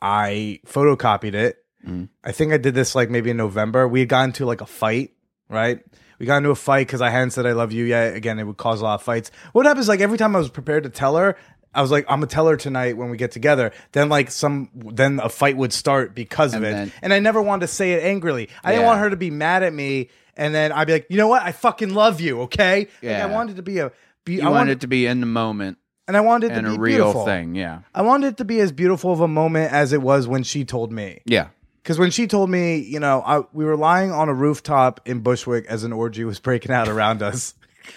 I photocopied it. Mm. I think I did this like maybe in November. We had gotten into like a fight, right? We got into a fight because I hadn't said I love you yet. Again, it would cause a lot of fights. What happens, like every time I was prepared to tell her, I was like, I'm going to tell her tonight when we get together. Then like some, then a fight would start because of and it. Then, and I never wanted to say it angrily. I yeah. didn't want her to be mad at me. And then I'd be like, you know what? I fucking love you. Okay. Yeah. Like, I wanted to be a, be, you I wanted, wanted it to be in the moment. And I wanted it to be a real beautiful. thing. Yeah. I wanted it to be as beautiful of a moment as it was when she told me. Yeah. Because when she told me, you know, I, we were lying on a rooftop in Bushwick as an orgy was breaking out around us.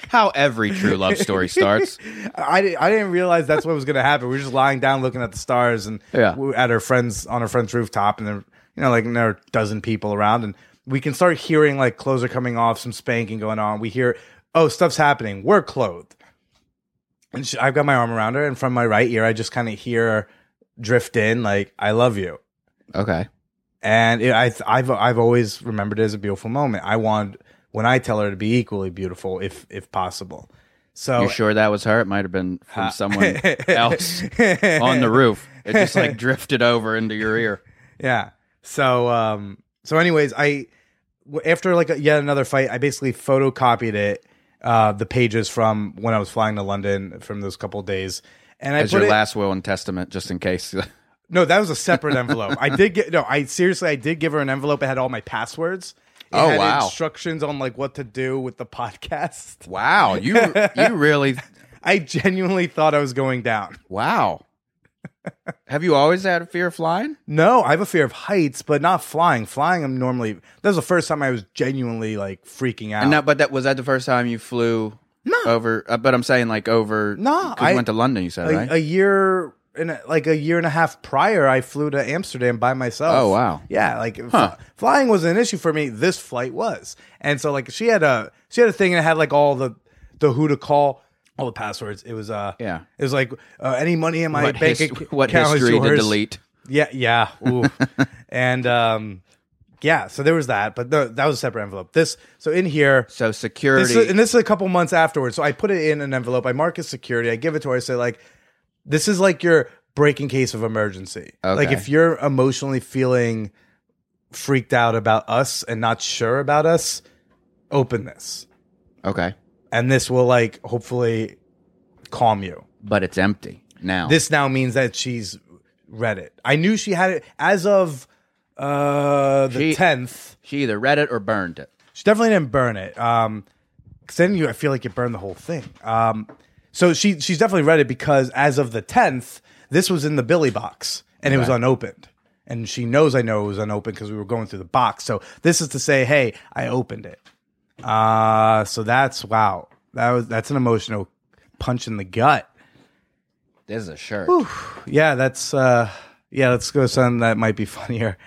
How every true love story starts. I, I didn't realize that's what was going to happen. We were just lying down looking at the stars and yeah. we were at her friend's on her friend's rooftop, and there, you know, like there are a dozen people around, and we can start hearing like clothes are coming off, some spanking going on. We hear, oh, stuff's happening. We're clothed, and she, I've got my arm around her, and from my right ear, I just kind of hear her drift in, like "I love you." Okay, and it, I, I've I've always remembered it as a beautiful moment. I want. When I tell her to be equally beautiful, if if possible. So you sure that was her? It might have been from uh, someone else on the roof. It just like drifted over into your ear. Yeah. So um. So anyways, I after like a, yet another fight, I basically photocopied it, uh, the pages from when I was flying to London from those couple of days, and I as put your it, last will and testament, just in case. No, that was a separate envelope. I did get no. I seriously, I did give her an envelope. It had all my passwords. It oh had wow! Instructions on like what to do with the podcast. Wow, you you really? I genuinely thought I was going down. Wow. Have you always had a fear of flying? No, I have a fear of heights, but not flying. Flying, I'm normally. That was the first time I was genuinely like freaking out. And not, but that was that the first time you flew no. over? Uh, but I'm saying like over. No, because you went to London. You said like, right a year. And like a year and a half prior, I flew to Amsterdam by myself. Oh, wow. Yeah, like huh. f- flying was an issue for me. This flight was. And so like she had a she had a thing, and it had like all the the who to call, all the passwords. It was uh yeah. It was like uh, any money in my what bank his- account. What history to delete. Yeah, yeah. Ooh. And um yeah, so there was that, but the, that was a separate envelope. This, so in here. So security. This, and this is a couple months afterwards. So I put it in an envelope. I mark it security. I give it to her. I say like, this is like your breaking case of emergency. Okay. Like if you're emotionally feeling freaked out about us and not sure about us, open this. Okay. And this will like hopefully calm you. But it's empty now. This now means that she's read it. I knew she had it as of uh, the she, tenth. She either read it or burned it. She definitely didn't burn it. Um, because then you, I feel like you burned the whole thing. Um. So she she's definitely read it, because as of the tenth, this was in the Billy box, and okay. It was unopened. And she knows I know it was unopened because we were going through the box. So this is to say, hey, I opened it. Uh, so that's, wow. That was That's an emotional punch in the gut. This is a shirt. Whew. Yeah, that's, uh, yeah, let's go something that might be funnier.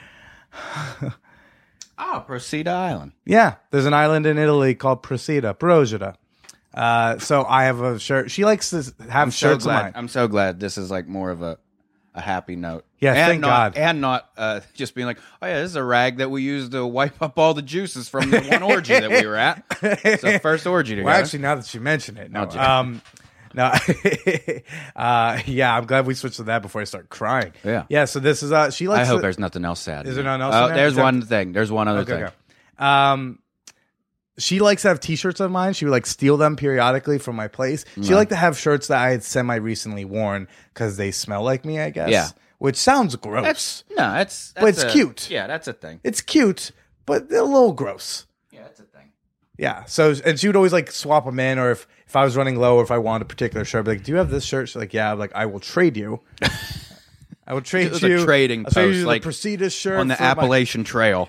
Oh, Procida Island. Yeah, there's an island in Italy called Procida, Procida. Uh, so I have a shirt. She likes to have I'm shirts. So glad, I'm so glad this is like more of a, a happy note. Yeah, and thank not, God. And not uh, just being like, oh yeah, this is a rag that we used to wipe up all the juices from the one orgy that we were at. It's our first orgy together. Well, actually, now that you mention it, no, um, no, uh, yeah, I'm glad we switched to that before I start crying. Yeah, yeah. So this is uh, she likes. I hope to, there's nothing else sad. Is there nothing else? Oh, there? there's Except, one thing. There's one other okay, thing. Okay. Um. She likes to have T-shirts of mine. She would like steal them periodically from my place. Mm-hmm. She liked to have shirts that I had semi-recently worn because they smell like me, I guess. Yeah. Which sounds gross. That's, no, that's, that's... But it's a, cute. Yeah, that's a thing. It's cute, but they're a little gross. Yeah, that's a thing. Yeah. So, and she would always like swap them in, or if, if I was running low or if I wanted a particular shirt, I'd be like, do you have this shirt? She's like, yeah. I'm like, I will trade you. I will trade it was you. A trading I'll post, like the Procida shirt on the Appalachian my... Trail.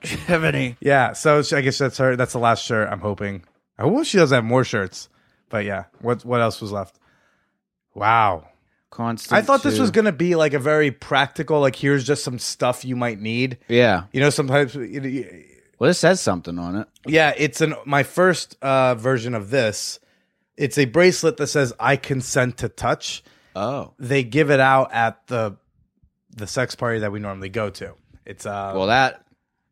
Chivany. Yeah, so I guess that's her. That's the last shirt. I'm hoping. I hope she doesn't have more shirts. But yeah, what what else was left? Wow, constant. I thought too. This was gonna be like a very practical. Like here's just some stuff you might need. Yeah, you know sometimes. It, it, well, this says something on it. Yeah, it's an my first uh, version of this. It's a bracelet that says "I consent to touch." Oh, they give it out at the the sex party that we normally go to. It's uh, well that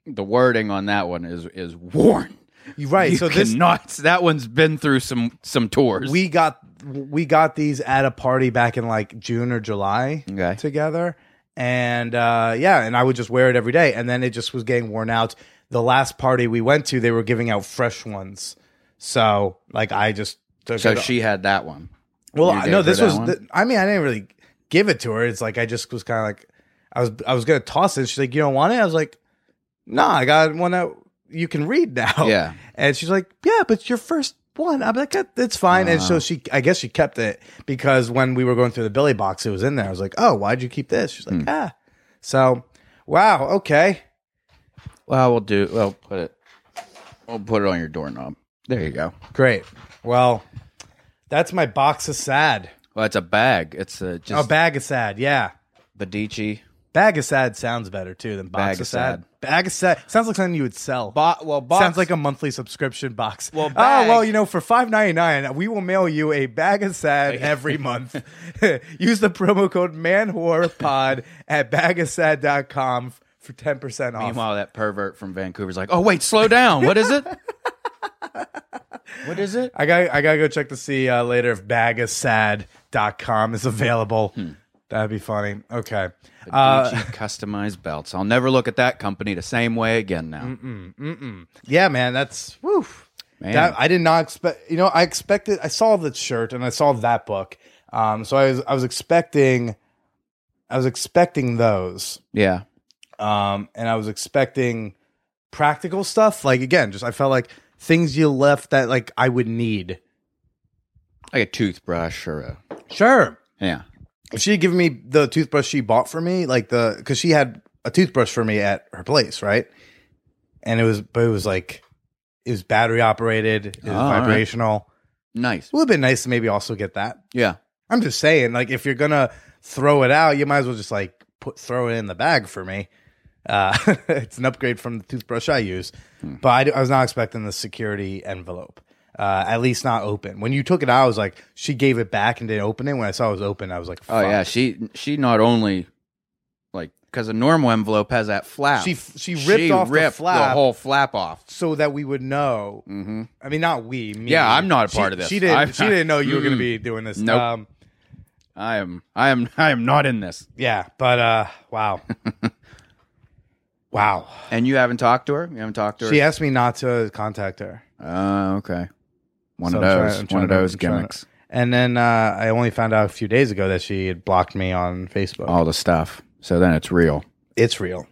the wording on that one is is worn. Right. You so this nuts that one's been through some some tours. We got we got these at a party back in like June or July okay. together, and uh, yeah, and I would just wear it every day, and then it just was getting worn out. The last party we went to, they were giving out fresh ones, so like I just took so it she off. Had that one. Well, I, no, this was. The, I mean, I didn't really give it to her. It's like I just was kind of like I was I was gonna toss it. She's like, "You don't want it?" I was like, "Nah, I got one that you can read now." Yeah, and she's like, "Yeah, but your first one." I'm like, "It's fine." Uh, and so she, I guess she kept it because when we were going through the Billy box, it was in there. I was like, "Oh, why'd you keep this?" She's like, hmm. "Ah." So, wow, okay. Well, we'll do. We'll put it. We'll put it on your doorknob. There you go. Great. Well, that's my box of sad. Well, it's a bag. It's a just a bag of sad. Yeah. Badichi. Bag of sad sounds better too than box bag of sad. sad. Bag of sad sounds like something you would sell. Bo- well, box sounds like a monthly subscription box. Well, bag- oh well, you know, for five ninety-nine, we will mail you a bag of sad every month. Use the promo code manwhorepod at bag of sad dot com for ten percent off. Meanwhile, that pervert from Vancouver's like, "Oh wait, slow down. What is it?" What is it? I got. I gotta go check to see uh, later if bag of sad dot com is available. Hmm. That'd be funny. Okay. Uh, customized belts. I'll never look at that company the same way again. Now. Mm-mm, mm-mm. Yeah, man. That's woo. Man. That, I did not expect. You know, I expected. I saw the shirt and I saw that book. Um. So I was. I was expecting. I was expecting those. Yeah. Um. And I was expecting practical stuff. Like again, just I felt like. Things you left that like I would need, like a toothbrush or a sure, yeah. If she had given me the toothbrush she bought for me, like the because she had a toothbrush for me at her place, right? And it was, but it was like it was battery operated, it was oh, vibrational. Right. Nice. It would have been nice to maybe also get that. Yeah, I'm just saying, like if you're gonna throw it out, you might as well just like put throw it in the bag for me. Uh, it's an upgrade from the toothbrush I use, hmm. but I, I was not expecting the security envelope, uh, at least not open. When you took it out, I was like, she gave it back and didn't open it. When I saw it was open, I was like, fuck. Oh yeah, she she not only like because a normal envelope has that flap, she she ripped she off ripped the, flap the whole flap off so that we would know. Mm-hmm. I mean, not we. Me. Yeah, I'm not a part she, of this. She didn't. I'm she not, didn't know you mm, were going to be doing this. Nope. Um, I am. I am. I am not in this. Yeah, but uh, wow. Wow. And you haven't talked to her? You haven't talked to her? She asked me not to contact her. Oh, uh, okay. One so of those. Trying, one of those gimmicks. To, and then uh, I only found out a few days ago that she had blocked me on Facebook. All the stuff. So then it's real. It's real.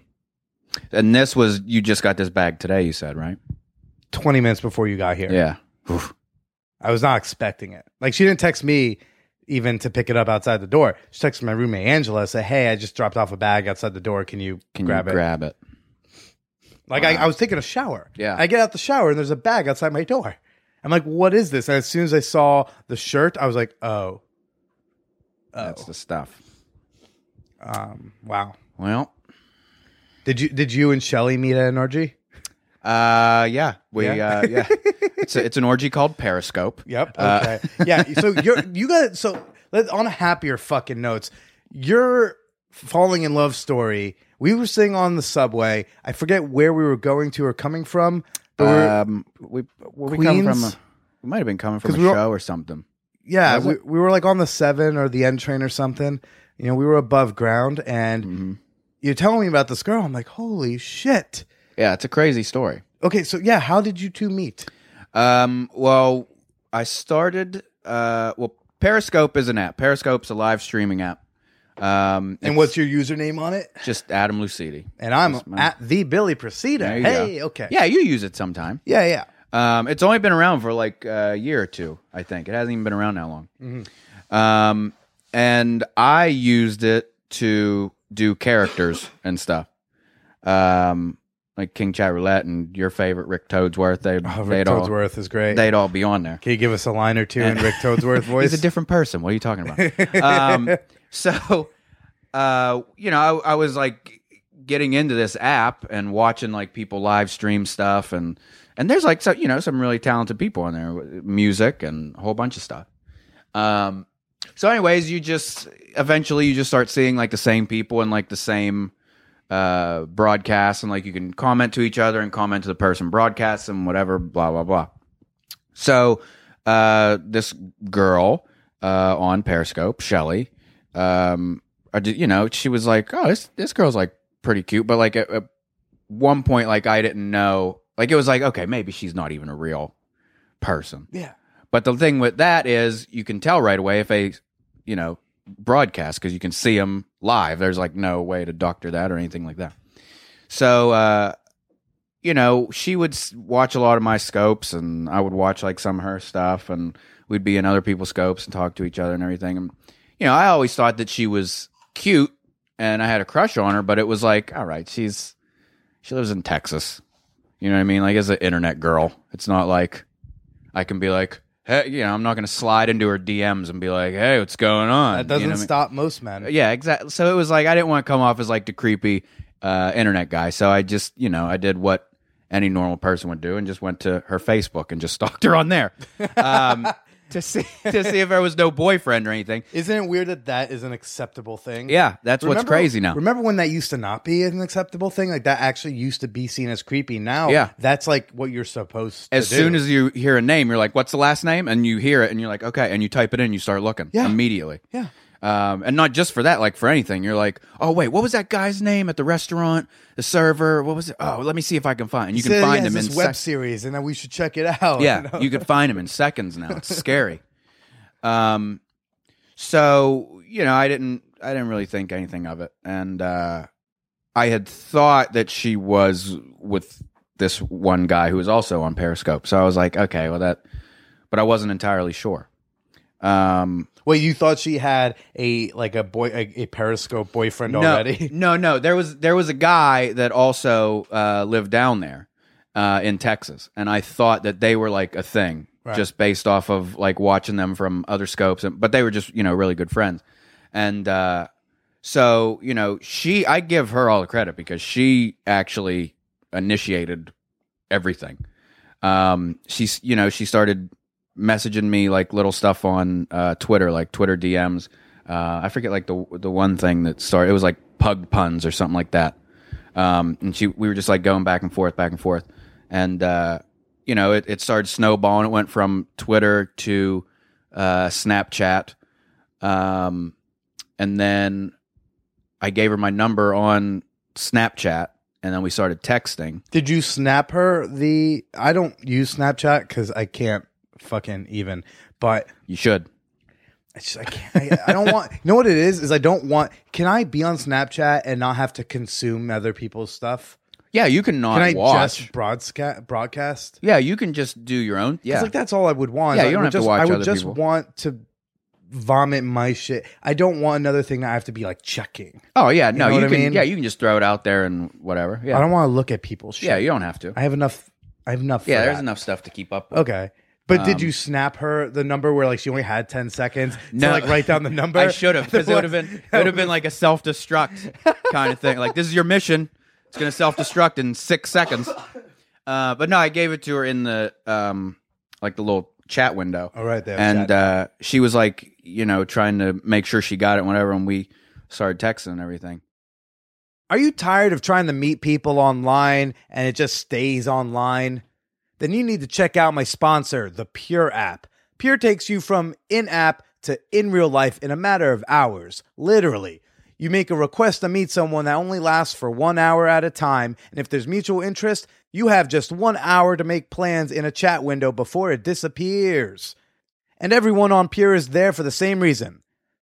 And this was, you just got this bag today, you said, right? twenty minutes before you got here. Yeah. Oof. I was not expecting it. Like, she didn't text me even to pick it up outside the door. She texted my roommate, Angela, said, "Hey, I just dropped off a bag outside the door. Can you Can grab you it? grab it? Like, wow. I, I was taking a shower. Yeah. I get out the shower, and there's a bag outside my door. I'm like, what is this? And as soon as I saw the shirt, I was like, oh. oh. That's the stuff. Um. Wow. Well. Did you Did you and Shelley meet at an orgy? Uh, yeah. We, yeah. Uh, yeah. It's, a, it's an orgy called Periscope. Yep. Okay. Uh, yeah. So, you're, you got So, let, on a happier fucking notes, your falling in love story... We were sitting on the subway. I forget where we were going to or coming from. Um, we were we coming from? A, we might have been coming from a we were, show or something. Yeah, we, we were like on the seven or the N train or something. You know, we were above ground, and mm-hmm. you're telling me about this girl. I'm like, holy shit! Yeah, it's a crazy story. Okay, so yeah, how did you two meet? Um, well, I started. Uh, well, Periscope is an app. Periscope's a live streaming app. Um, and what's your username on it? Just Adam Lucidi. And I'm my... at the Billy Procida. Hey, go. Okay. Yeah, you use it sometime. Yeah, yeah. Um, it's only been around for like a year or two, I think. It hasn't even been around that long. Mm-hmm. Um, and I used it to do characters and stuff. Um, like King Chat Roulette and your favorite Rick Toadsworth. They, oh, Rick Toadsworth all, is great. They'd all be on there. Can you give us a line or two in Rick Toadsworth's voice? He's a different person. What are you talking about? Um, So, uh, you know, I, I was like getting into this app and watching like people live stream stuff, and and there's like so you know some really talented people on there, music and a whole bunch of stuff. Um, so, anyways, you just eventually you just start seeing like the same people and like the same uh, broadcasts, and like you can comment to each other and comment to the person broadcasts and whatever, blah, blah, blah. So uh, this girl uh, on Periscope, Shelley, um, you know, she was like, oh, this, this girl's like pretty cute. But like at, at one point, like I didn't know, like it was like, okay, maybe she's not even a real person. Yeah. But the thing with that is you can tell right away if a, you know, broadcast, because you can see them live. There's like no way to doctor that or anything like that. So, uh, you know, she would watch a lot of my scopes and I would watch like some of her stuff and we'd be in other people's scopes and talk to each other and everything. And, you know, I always thought that she was cute and I had a crush on her, but it was like, all right, she's, she lives in Texas. You know what I mean? Like as an internet girl, it's not like I can be like, hey, you know, I'm not going to slide into her D Ms and be like, hey, what's going on? That doesn't you know stop I mean? most men. Yeah, exactly. So it was like, I didn't want to come off as like the creepy uh, internet guy. So I just, you know, I did what any normal person would do and just went to her Facebook and just stalked her on there um, to see to see if there was no boyfriend or anything. Isn't it weird that that is an acceptable thing? Yeah, that's remember, what's crazy now. Remember when that used to not be an acceptable thing? Like that actually used to be seen as creepy. Now yeah. that's like what you're supposed to as do. As soon as you hear a name, you're like, what's the last name? And you hear it and you're like, okay. And you type it in, you start looking yeah. immediately. Yeah. Um, and not just for that, like for anything. You're like, oh, wait, what was that guy's name at the restaurant? The server? What was it? Oh, let me see if I can find. And you can so, find yeah, him in this sec- web series, and then we should check it out. Yeah, you know? You can find him in seconds now. It's scary. Um, so you know, I didn't, I didn't really think anything of it, and uh, I had thought that she was with this one guy who was also on Periscope. So I was like, okay, well that, but I wasn't entirely sure. Um, well, you thought she had a like a boy a, a Periscope boyfriend no, already? No, no, there was there was a guy that also uh, lived down there uh, in Texas, and I thought that they were like a thing, right. just based off of like watching them from other scopes, and, but they were just you know really good friends, and uh, so you know she I give her all the credit because she actually initiated everything. Um, she's you know she started. messaging me like little stuff on uh Twitter, like Twitter D Ms. Uh I forget like the the one thing that started, it was like pug puns or something like that. Um and she we were just like going back and forth, back and forth. And uh you know, it, it started snowballing. It went from Twitter to uh Snapchat. Um and then I gave her my number on Snapchat. And then we started texting. Did you snap her the I don't use Snapchat because I can't fucking even, but you should. I just I can't. I, I don't want. You know what it is? Is I don't want. Can I be on Snapchat and not have to consume other people's stuff? Yeah, you can not. Can I watch. just broadcast? Broadcast? Yeah, you can just do your own. Yeah, like that's all I would want. Yeah, you don't have just, to watch. I would other just people. want to vomit my shit. I don't want another thing that I have to be like checking. Oh yeah, no, you, know you can. I mean? Yeah, you can just throw it out there and whatever. Yeah, I don't want to look at people's shit. Yeah, you don't have to. I have enough. I have enough. Yeah, for there's that. enough stuff to keep up with. Okay. But um, did you snap her the number where like she only had ten seconds no, to like write down the number? I should have, because it would have been it would have been like a self destruct kind of thing. Like this is your mission; it's going to self destruct in six seconds. Uh, but no, I gave it to her in the um, like the little chat window. All right, there. And uh, she was like, you know, trying to make sure she got it, and whatever. And we started texting and everything. Are you tired of trying to meet people online and it just stays online? Then you need to check out my sponsor, the Pure app. Pure takes you from in-app to in real life in a matter of hours, literally. You make a request to meet someone that only lasts for one hour at a time, and if there's mutual interest, you have just one hour to make plans in a chat window before it disappears. And everyone on Pure is there for the same reason.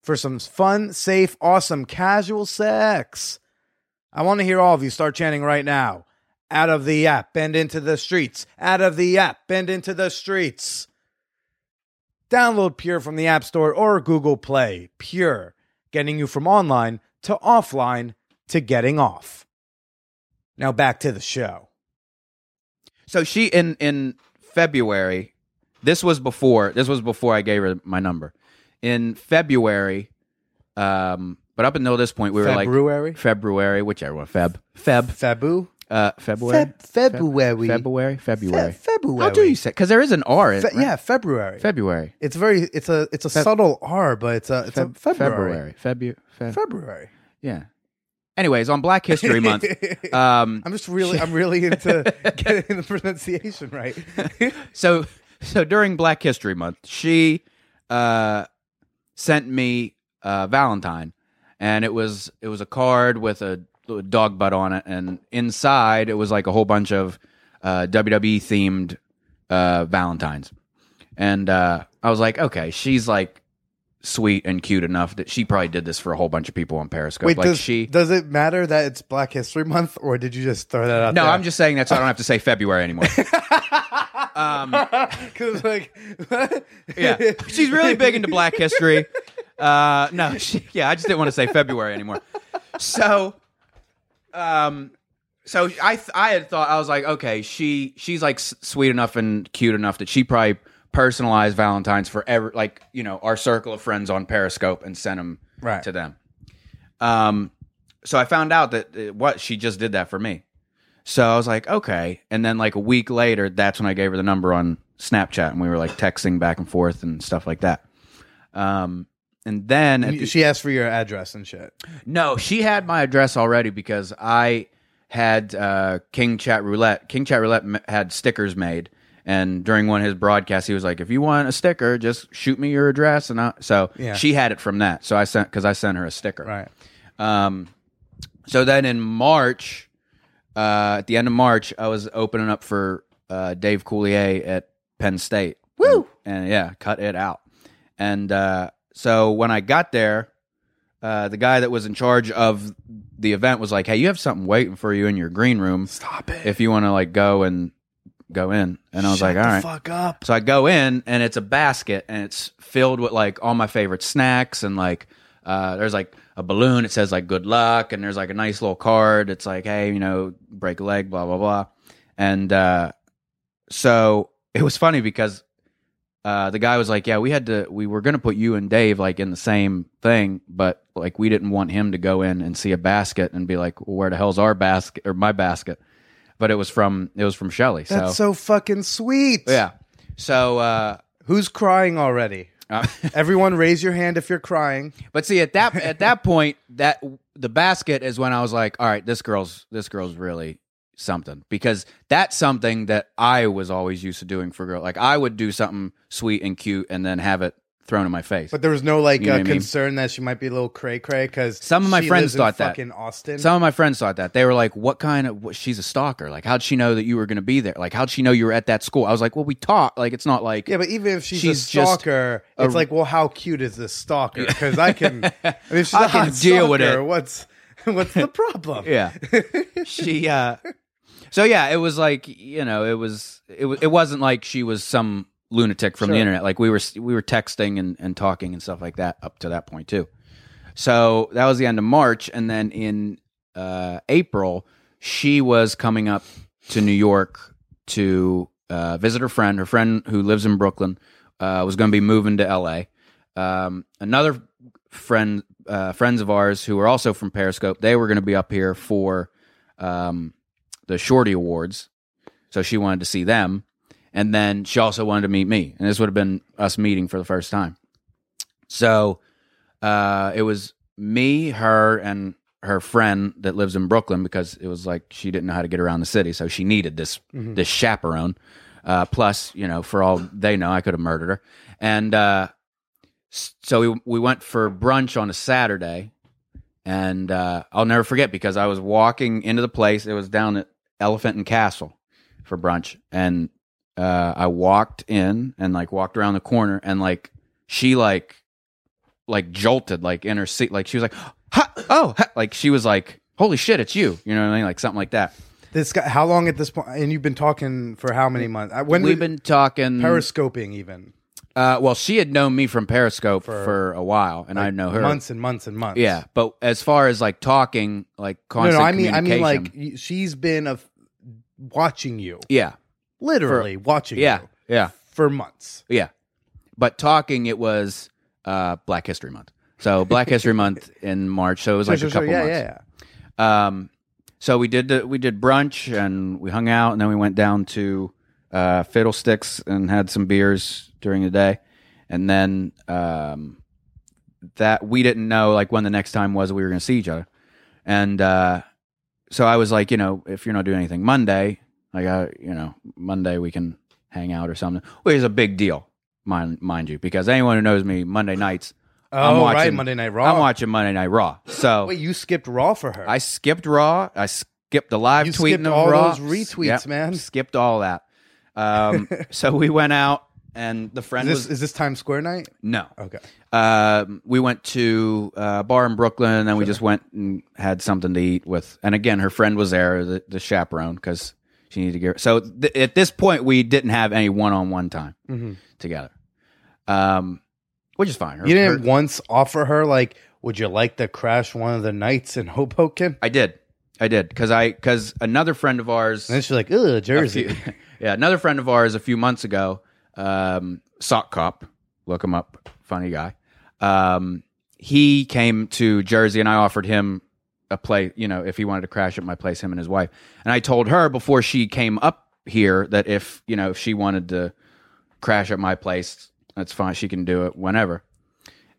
For some fun, safe, awesome, casual sex. I want to hear all of you start chanting right now. Out of the app and into the streets. Out of the app and into the streets. Download Pure from the App Store or Google Play. Pure, getting you from online to offline to getting off. Now back to the show. So she in in February. This was before. This was before I gave her my number. In February. Um, but up until this point, we February. were like February, February, whichever one. Feb, Feb, Febu. Uh, February? Feb- February. February. February. Fe- February. How do you say? Because there is an R in it. Fe- right? Yeah, February. February. It's very. It's a. It's a Fe- subtle R, but it's a. It's Fe- a February. February. Febu- Fe- February. Yeah. Anyways, on Black History Month, um, I'm just really, I'm really into getting the pronunciation right. so, so during Black History Month, she uh, sent me uh, Valentine, and it was it was a card with a dog butt on it, and inside it was like a whole bunch of uh, W W E themed uh, Valentines, and uh, I was like, okay, she's like sweet and cute enough that she probably did this for a whole bunch of people on Periscope. Wait, like does, she, does it matter that it's Black History Month, or did you just throw that out no, there? No, I'm just saying that so I don't have to say February anymore. Um, Cause like, what? Yeah, she's really big into Black History. Uh, no, she, yeah, I just didn't want to say February anymore. So, um, so I, th- I had thought I was like, okay, she, she's like s- sweet enough and cute enough that she probably personalized Valentines for every, like, you know, our circle of friends on Periscope, and sent them right to them. Um, so I found out that uh, what she just did that for me. So I was like, okay. And then like a week later, that's when I gave her the number on Snapchat, and we were like texting back and forth and stuff like that. Um, and then and the, she asked for your address and shit. No, she had my address already because I had uh, King Chat Roulette. King Chat Roulette m- had stickers made. And during one of his broadcasts, he was like, "If you want a sticker, just shoot me your address." And I, so yeah. she had it from that. So I sent because I sent her a sticker. Right. Um, so then in March, uh, at the end of March, I was opening up for uh, Dave Coulier at Penn State. Woo! And, and yeah, cut it out. And uh, so when I got there, uh, the guy that was in charge of the event was like, "Hey, you have something waiting for you in your green room. Stop it. If you want to like go and." Go in, and I was Shut like, "All right." Fuck up. So I go in, and it's a basket, and it's filled with like all my favorite snacks, and like uh, there's like a balloon. It says like "Good luck," and there's like a nice little card. It's like, "Hey, you know, break a leg, blah blah blah." And uh, so it was funny because uh, the guy was like, "Yeah, we had to. We were gonna put you and Dave like in the same thing, but like we didn't want him to go in and see a basket and be like, well, where the hell's our basket or my basket." But it was from it was from Shelley. So. That's so fucking sweet. Yeah. So uh, who's crying already? Uh, Everyone, raise your hand if you're crying. But see, at that at that point, that the basket is when I was like, all right, this girl's this girl's really something, because that's something that I was always used to doing for girls. Like I would do something sweet and cute, and then have it thrown in my face. But there was no like you know uh, concern I mean? that she might be a little cray cray because some of my she friends lives thought in that. Fucking Austin. Some of my friends thought that. They were like, "What kind of? What, she's a stalker. Like, how'd she know that you were going to be there? Like, how'd she know you were at that school?" I was like, "Well, we talked. Like, it's not like yeah, but even if she's, she's a stalker, a, it's like, well, how cute is this stalker? Because I can, I mean, if she's I a can hot deal stalker, with it. What's what's the problem? yeah, she. uh So yeah, it was like you know, it was it was it wasn't like she was some. lunatic from sure. the internet. Like we were we were texting and, and talking and stuff like that up to that point too. So that was the end of March, and then in uh April she was coming up to New York to uh visit her friend her friend who lives in Brooklyn. Uh was going to be moving to L A. Um another friend uh friends of ours who were also from Periscope, they were going to be up here for um the Shorty Awards, so she wanted to see them. And then she also wanted to meet me. And this would have been us meeting for the first time. So uh, it was me, her, and her friend that lives in Brooklyn, because it was like she didn't know how to get around the city. So she needed this mm-hmm. this chaperone. Uh, plus, you know, for all they know, I could have murdered her. And uh, so we, we went for brunch on a Saturday. And uh, I'll never forget, because I was walking into the place. It was down at Elephant and Castle for brunch. And... Uh, I walked in and like walked around the corner, and like she like like jolted like in her seat, like she was like ha! oh ha! like she was like, holy shit, it's you, you know what I mean, like something like that. This guy, how long at this point? And you've been talking for how many months? When we've been talking Periscoping even. Uh, well, she had known me from Periscope for, for a while, and like I know her months and months and months. Yeah, but as far as like talking, like constant no, no, I mean, communication, I mean, like she's been a f- watching you. Yeah. Literally for, watching yeah, you yeah. for months. Yeah. But talking, it was uh, Black History Month. So Black History Month in March. So it was like sure, a couple sure, yeah, months. Yeah, yeah. Um, so we did the, we did brunch, and we hung out, and then we went down to uh, Fiddlesticks and had some beers during the day. And then um, that we didn't know like when the next time was we were going to see each other. And uh, so I was like, you know, if you're not doing anything Monday, like, I, you know, Monday we can hang out or something, which is a big deal, mind, mind you, because anyone who knows me, Monday nights. Oh, I'm watching, right, Monday Night Raw. I'm watching Monday Night Raw. So wait, you skipped Raw for her? I skipped Raw. I skipped the live you tweeting of all Raw. Those retweets, yep, man. Skipped all that. Um, so we went out, and the friend is this, was... Is this Times Square night? No. Okay. Uh, we went to a bar in Brooklyn, and sure. we just went and had something to eat with... And again, her friend was there, the, the chaperone, because she needed to get... So th- at this point, we didn't have any one-on-one time mm-hmm. together. Um. Which is fine. Her, you didn't her, once offer her, like, would you like to crash one of the nights in Hoboken? I did. I did. Because I, because another friend of ours... And then she's like, ugh, Jersey. Few, yeah, another friend of ours a few months ago, um, Sock Cop, look him up, funny guy. Um, he came to Jersey, and I offered him a place, you know, if he wanted to crash at my place, him and his wife. And I told her before she came up here that if, you know, if she wanted to crash at my place... That's fine. She can do it whenever.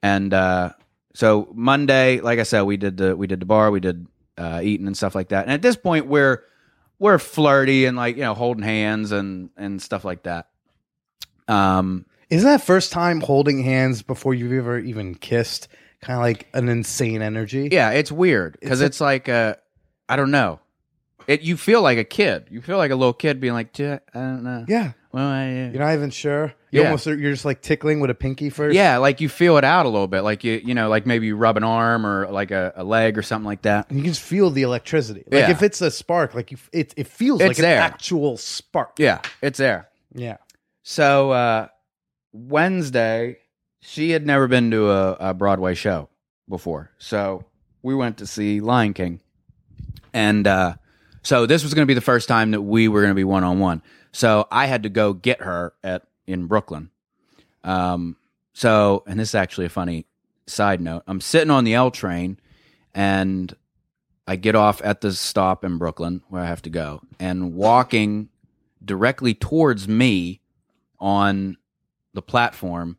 And uh, so Monday, like I said, we did the we did the bar, we did uh, eating and stuff like that. And at this point, we're we're flirty and, like, you know, holding hands and, and stuff like that. Um, isn't that first time holding hands before you've ever even kissed kind of like an insane energy? Yeah, it's weird because it's, it's a- like a, I don't know. It you feel like a kid. You feel like a little kid being like, I don't know. Yeah. Well, I, uh, you're not even sure. You yeah. almost you're just like tickling with a pinky first. Yeah, like you feel it out a little bit. Like you you know, like maybe you rub an arm or like a, a leg or something like that. And you can just feel the electricity. Like yeah. if it's a spark, like you it it feels it's like there. An actual spark. Yeah, it's there. Yeah. So uh, Wednesday, she had never been to a, a Broadway show before. So we went to see Lion King. And uh, so this was going to be the first time that we were going to be one-on-one. So I had to go get her at in Brooklyn. Um, so, and this is actually a funny side note. I'm sitting on the L train, and I get off at the stop in Brooklyn where I have to go, and walking directly towards me on the platform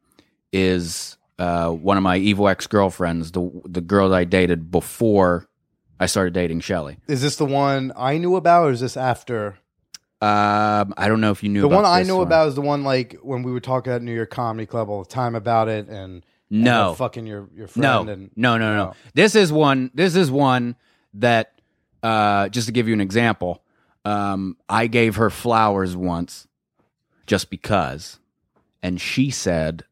is uh, one of my evil ex-girlfriends, the the girl that I dated before I started dating Shelley. Is this the one I knew about, or is this after... Um, I don't know if you knew the about one I know one. About is the one like when we were talking at New York Comedy Club all the time about it and no and fucking your your friend no. and no no no no this is one this is one that uh just to give you an example, um I gave her flowers once just because, and she said,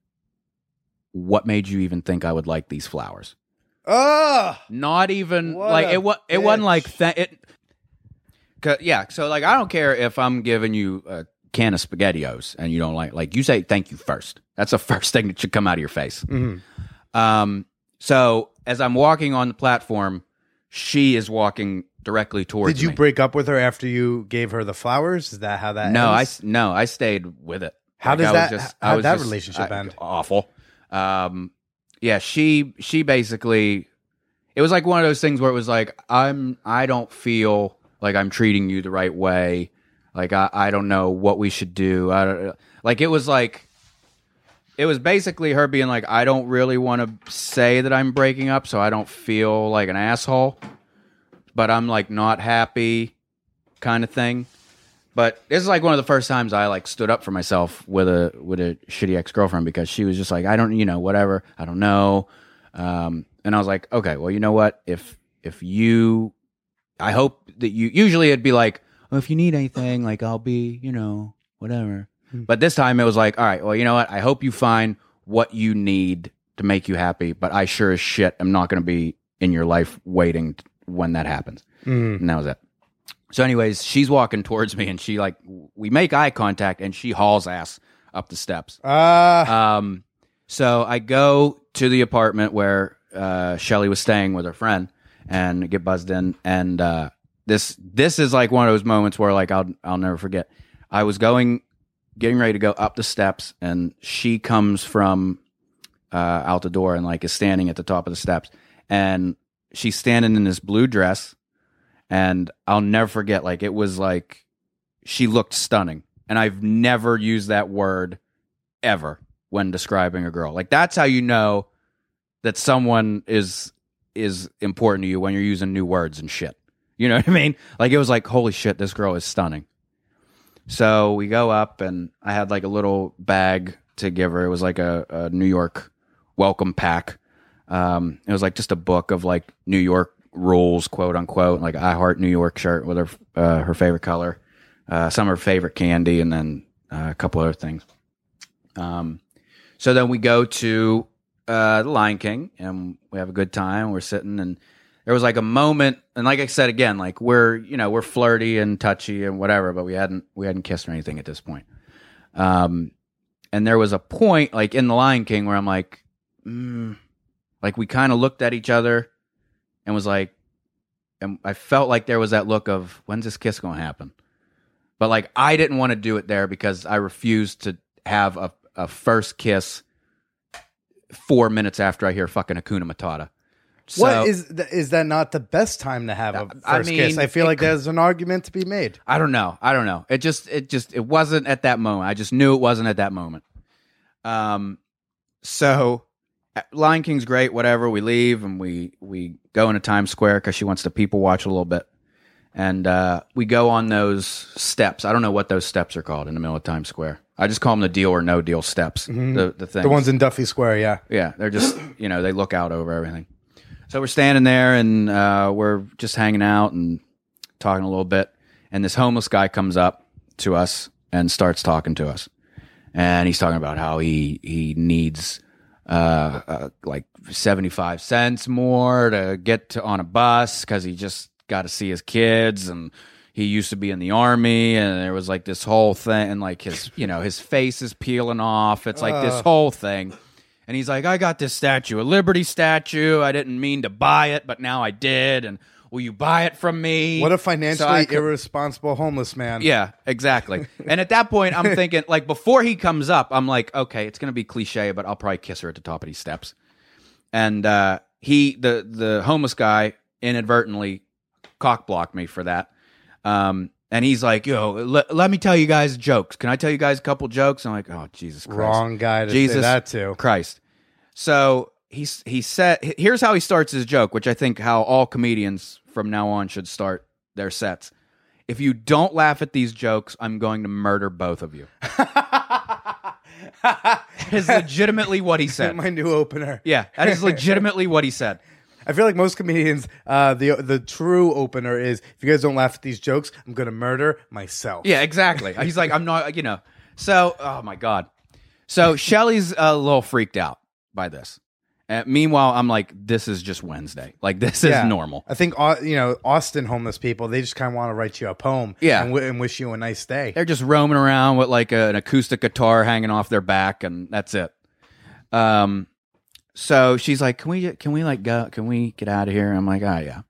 "What made you even think I would like these flowers?" Ugh! Not even like it was it bitch. wasn't like th- it. Yeah, so like I don't care if I'm giving you a can of SpaghettiOs and you don't like, like you say thank you first. That's the first thing that should come out of your face. Mm-hmm. Um, so as I'm walking on the platform, she is walking directly towards me. Did you me. break up with her after you gave her the flowers? Is that how that? No, ends? I no, I stayed with it. How like does I that? Was just, how did that just, relationship I, end? Awful. Um, yeah, she she basically, it was like one of those things where it was like I'm I don't feel. Like, I'm treating you the right way. Like, I, I don't know what we should do. I don't, like, it was like, it was basically her being like, I don't really want to say that I'm breaking up, so I don't feel like an asshole. But I'm, like, not happy kind of thing. But this is, like, one of the first times I, like, stood up for myself with a with a shitty ex-girlfriend because she was just like, I don't, you know, whatever. I don't know. Um, and I was like, okay, well, you know what? If If you... I hope that you usually it'd be like, oh, if you need anything, like I'll be, you know, whatever. Mm-hmm. But this time it was like, all right, well, you know what? I hope you find what you need to make you happy, but I sure as shit am not going to be in your life waiting t- when that happens. Mm-hmm. And that was it. So anyways, she's walking towards me and she like, we make eye contact and she hauls ass up the steps. Uh... Um, so I go to the apartment where uh, Shelley was staying with her friend. And get buzzed in, and uh, this this is like one of those moments where like I'll I'll never forget. I was going, getting ready to go up the steps, and she comes from uh, out the door and like is standing at the top of the steps, and she's standing in this blue dress, and I'll never forget. Like it was like she looked stunning, and I've never used that word ever when describing a girl. Like that's how you know that someone is. is important to you when you're using new words and shit. You know what I mean? Like, it was like, holy shit, this girl is stunning. So we go up, and I had like a little bag to give her. It was like a, a New York welcome pack. Um, it was like just a book of like New York rules, quote unquote, like I Heart New York shirt with her uh, her favorite color, uh, some of her favorite candy, and then uh, a couple other things. Um, so then we go to uh, the Lion King, and we have a good time. We're sitting, and there was like a moment, and like I said again, like we're, you know, we're flirty and touchy and whatever, but we hadn't we hadn't kissed or anything at this point. Um, and there was a point like in the Lion King where I'm like, mm, like we kind of looked at each other and was like, and I felt like there was that look of, when's this kiss going to happen? But like I didn't want to do it there because I refused to have a, a first kiss four minutes after I hear fucking Hakuna Matata. So, what is th- is that not the best time to have a first I mean, kiss? I feel it, like there's an argument to be made. I don't know. I don't know. It just it just it wasn't at that moment. I just knew it wasn't at that moment. Um, so Lion King's great. Whatever. We leave and we we go into Times Square because she wants to people watch a little bit, and uh, we go on those steps. I don't know what those steps are called in the middle of Times Square. I just call them the deal or no deal steps. Mm-hmm. The the things. The ones in Duffy Square. Yeah. Yeah. They're just, you know, they look out over everything. So we're standing there, and uh, we're just hanging out and talking a little bit. And this homeless guy comes up to us and starts talking to us. And he's talking about how he he needs uh, uh, like seventy-five cents more to get to, on a bus because he just got to see his kids. And he used to be in the army, and there was like this whole thing. And like his, you know, his face is peeling off. It's like uh. this whole thing. And he's like, I got this Statue of Liberty statue. I didn't mean to buy it, but now I did. And will you buy it from me? What a financially so irresponsible homeless man. Yeah, exactly. And at that point, I'm thinking, like, before he comes up, I'm like, okay, it's going to be cliche, but I'll probably kiss her at the top of these steps. And uh, he, the the homeless guy, inadvertently cock-blocked me for that. Um, and he's like, yo, le- let me tell you guys jokes. Can I tell you guys a couple jokes? I'm like, oh, Jesus Christ. Wrong guy to Jesus say that to. Christ. So he, he said, here's how he starts his joke, which I think how all comedians from now on should start their sets. If you don't laugh at these jokes, I'm going to murder both of you. That is legitimately what he said. My new opener. Yeah, that is legitimately what he said. I feel like most comedians, uh, the the true opener is, if you guys don't laugh at these jokes, I'm going to murder myself. Yeah, exactly. He's like, I'm not, you know. So, oh my God. So Shelley's a little freaked out by this. And meanwhile, I'm like, this is just Wednesday. Like, this yeah. is normal. I think, you know, Austin homeless people, they just kind of want to write you a poem yeah. and, w- and wish you a nice day. They're just roaming around with like a, an acoustic guitar hanging off their back, and that's it. Um, so she's like, can we, can we like go, can we get out of here? And I'm like, ah, oh, yeah.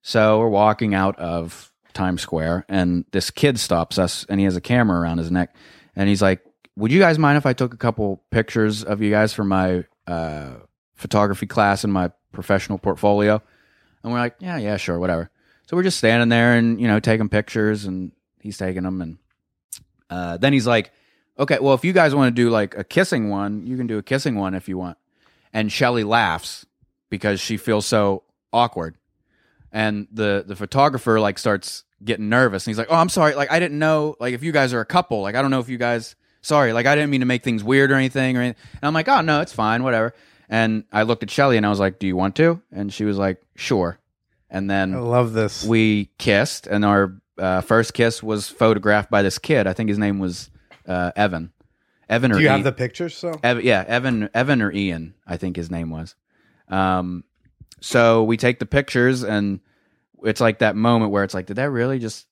So we're walking out of Times Square, and this kid stops us, and he has a camera around his neck, and he's like, would you guys mind if I took a couple pictures of you guys for my uh, photography class and my professional portfolio? And we're like, yeah, yeah, sure, whatever. So we're just standing there and, you know, taking pictures, and he's taking them. And uh, then he's like, okay, well, if you guys want to do like a kissing one, you can do a kissing one if you want. And Shelley laughs because she feels so awkward. And the, the photographer like starts getting nervous. And he's like, oh, I'm sorry. Like, I didn't know, like, if you guys are a couple, like, I don't know if you guys... Sorry, like, I didn't mean to make things weird or anything. Or anything. And I'm like, oh, no, it's fine, whatever. And I looked at Shelley, and I was like, do you want to? And she was like, sure. And then I love this. We kissed, and our uh, first kiss was photographed by this kid. I think his name was uh, Evan. Evan or Do you Ian. Have the pictures? So? Ev- yeah, Evan Evan or Ian, I think his name was. Um, so we take the pictures, and it's like that moment where it's like, did that really just...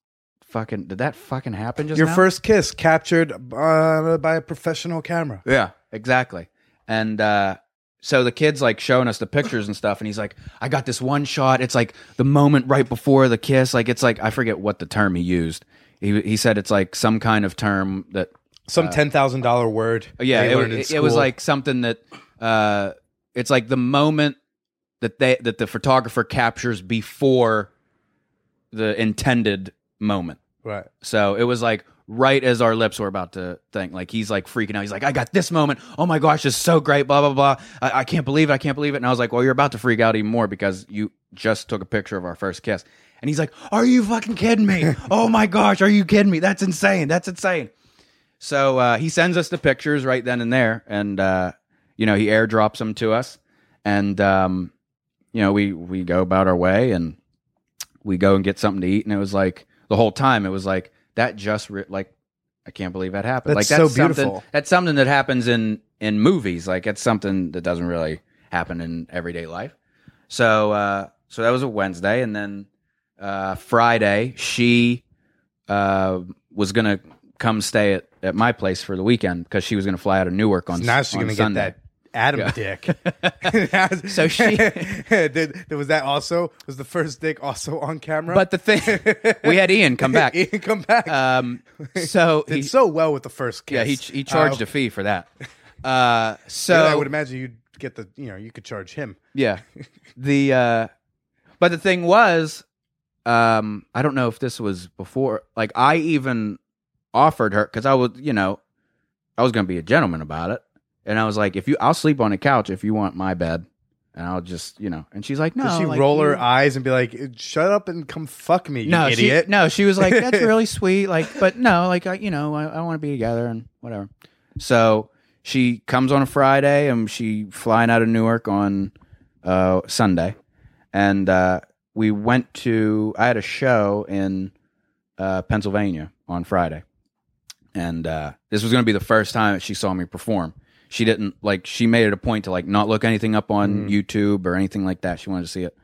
Fucking did that fucking happen just your now? First kiss captured uh, by a professional camera. Yeah, exactly. And uh so the kid's like showing us the pictures and stuff, and he's like, I got this one shot, it's like the moment right before the kiss, like it's like I forget what the term he used. He he said it's like some kind of term that some uh, ten thousand dollar word. Yeah, it, it, it was like something that uh it's like the moment that they that the photographer captures before the intended moment. Right. So it was like right as our lips were about to think. Like, he's like freaking out. He's like, I got this moment. Oh my gosh, it's so great, blah, blah, blah. I, I can't believe it. I can't believe it. And I was like, well, you're about to freak out even more because you just took a picture of our first kiss. And he's like, are you fucking kidding me? Oh my gosh, are you kidding me? That's insane. That's insane. So uh, he sends us the pictures right then and there. And, uh, you know, he airdrops them to us. And, um, you know, we, we go about our way and we go and get something to eat. And it was like, the whole time, it was like, that just re- like I can't believe that happened. That's like that's so beautiful. Something, that's something that happens in, in movies. Like it's something that doesn't really happen in everyday life. So uh, so that was a Wednesday, and then uh, Friday she uh, was gonna come stay at, at my place for the weekend because she was gonna fly out of Newark on. So now she's on gonna Sunday. Get that Adam yeah. dick. So she did, was that also was the first dick also on camera. But the thing we had Ian come back. Ian come back. Um, so did he, so well with the first kiss. Yeah, he he charged uh, a fee for that. Uh, so yeah, I would imagine you'd get the you know you could charge him. Yeah. The uh, but the thing was, um, I don't know if this was before. Like I even offered her because I was you know I was going to be a gentleman about it. And I was like, if you, I'll sleep on a couch if you want my bed. And I'll just, you know. And she's like, no. Did she like, roll her eyes and be like, shut up and come fuck me, you no, idiot? She, no, she was like, that's really sweet. Like, but no, like, I, you know, I, I want to be together and whatever. So she comes on a Friday and she flying out of Newark on uh, Sunday. And uh, we went to, I had a show in uh, Pennsylvania on Friday. And uh, this was going to be the first time that she saw me perform. She didn't like. She made it a point to like not look anything up on mm. YouTube or anything like that. She wanted to see it.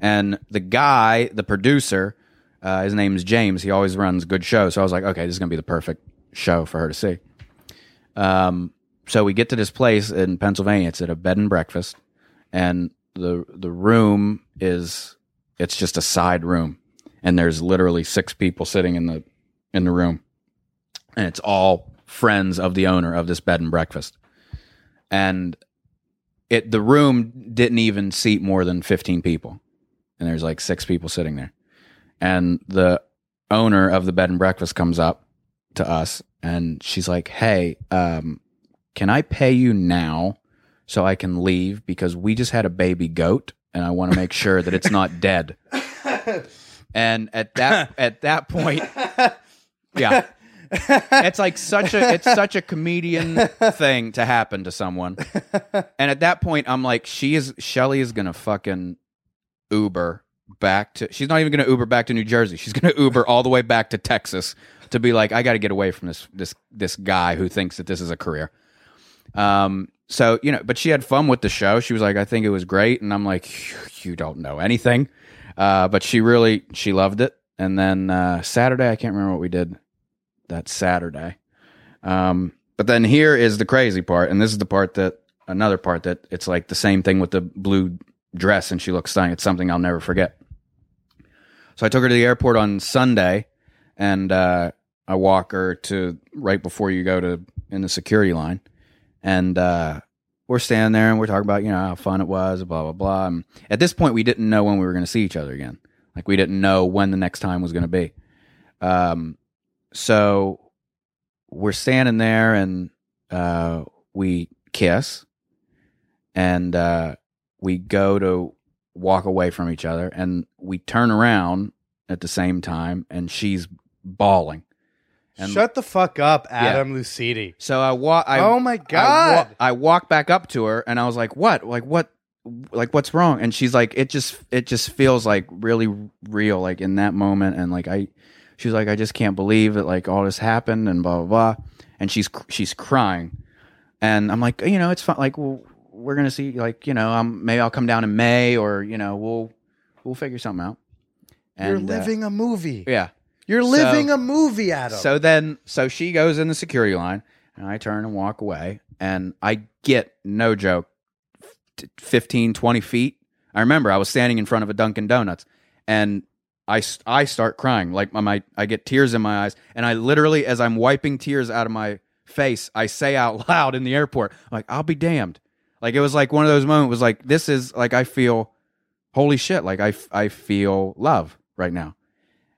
And the guy, the producer, uh, his name is James. He always runs good shows. So I was like, okay, this is gonna be the perfect show for her to see. Um, so we get to this place in Pennsylvania. It's at a bed and breakfast, and the the room is it's just a side room, and there's literally six people sitting in the in the room, and it's all friends of the owner of this bed and breakfast. And it the room didn't even seat more than fifteen people. And there's like six people sitting there. And the owner of the bed and breakfast comes up to us and she's like, hey, um, can I pay you now so I can leave? Because we just had a baby goat and I want to make sure that it's not dead. And at that at that point, yeah. It's like such a it's such a comedian thing to happen to someone. And at that point I'm like, she is Shelley is gonna fucking Uber back to she's not even gonna Uber back to New Jersey. She's gonna Uber all the way back to Texas to be like, I gotta get away from this this this guy who thinks that this is a career. Um so you know, but she had fun with the show. She was like, I think it was great, and I'm like, you don't know anything. Uh but she really she loved it. And then uh Saturday I can't remember what we did. That's Saturday. Um, but then here is the crazy part. And this is the part that another part that it's like the same thing with the blue dress. And she looks stunning. It's something I'll never forget. So I took her to the airport on Sunday and, uh, I walk her to right before you go to in the security line. And, uh, we're standing there and we're talking about, you know, how fun it was, blah, blah, blah. And at this point, we didn't know when we were going to see each other again. Like we didn't know when the next time was going to be. Um, So we're standing there and uh, we kiss and uh, we go to walk away from each other and we turn around at the same time and she's bawling. And shut the fuck up, Adam yeah. Lucidi. So I walk. Oh my God. I, wa- I walk back up to her and I was like, what? Like what? Like what's wrong? And she's like, it just, it just feels like really real, like in that moment. And like, I, She was like, I just can't believe that like all this happened and blah, blah, blah. And she's she's crying. And I'm like, you know, it's fun. Like, well, we're going to see, like, you know, um, maybe I'll come down in May or, you know, we'll we'll figure something out. And, You're living uh, a movie. Yeah. You're so, living a movie, Adam. So then, so she goes in the security line and I turn and walk away. And I get, no joke, fifteen, twenty feet. I remember I was standing in front of a Dunkin' Donuts and I, I start crying, like my, my I get tears in my eyes, and I literally, as I'm wiping tears out of my face, I say out loud in the airport, I'm like, I'll be damned. Like, it was like one of those moments was like, this is, like, I feel, holy shit, like, I, I feel love right now.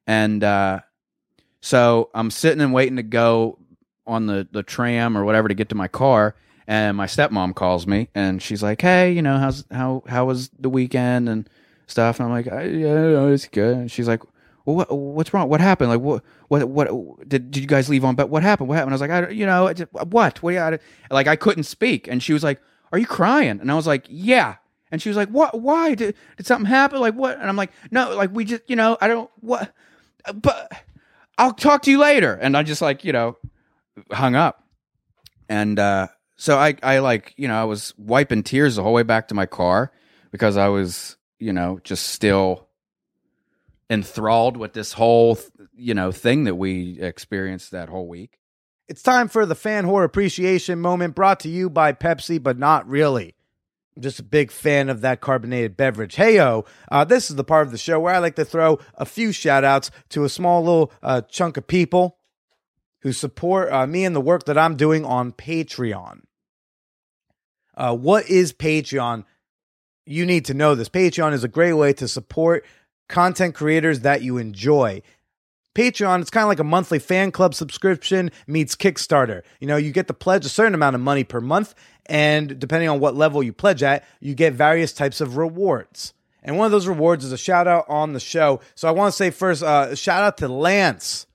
And uh, So I'm sitting and waiting to go on the, the tram or whatever to get to my car, and my stepmom calls me, and she's like, hey, you know, how's how how was the weekend and stuff? And I'm like, I, yeah, it's good. And she's like, well, what, what's wrong? What happened? Like, what what what did did you guys leave on? But what happened? What happened? I was like, I, you know, what? What? I, like, I couldn't speak, and she was like, are you crying? And I was like, yeah. And she was like, what? Why did did something happen? Like what? And I'm like, no, like we just, you know, I don't what, but I'll talk to you later. And I just like, you know, hung up. And uh, so I, I like, you know, I was wiping tears the whole way back to my car because I was, you know, just still enthralled with this whole, you know, thing that we experienced that whole week. It's time for the fan whore appreciation moment, brought to you by Pepsi, but not really. I'm just a big fan of that carbonated beverage. Heyo, uh, this is the part of the show where I like to throw a few shout outs to a small little uh, chunk of people who support uh, me and the work that I'm doing on Patreon. Uh, what is Patreon? You need to know this. Patreon is a great way to support content creators that you enjoy. Patreon, it's kind of like a monthly fan club subscription meets Kickstarter. You know, you get to pledge a certain amount of money per month, and depending on what level you pledge at, you get various types of rewards. And one of those rewards is a shout out on the show. So I want to say first, uh, shout out to Lance,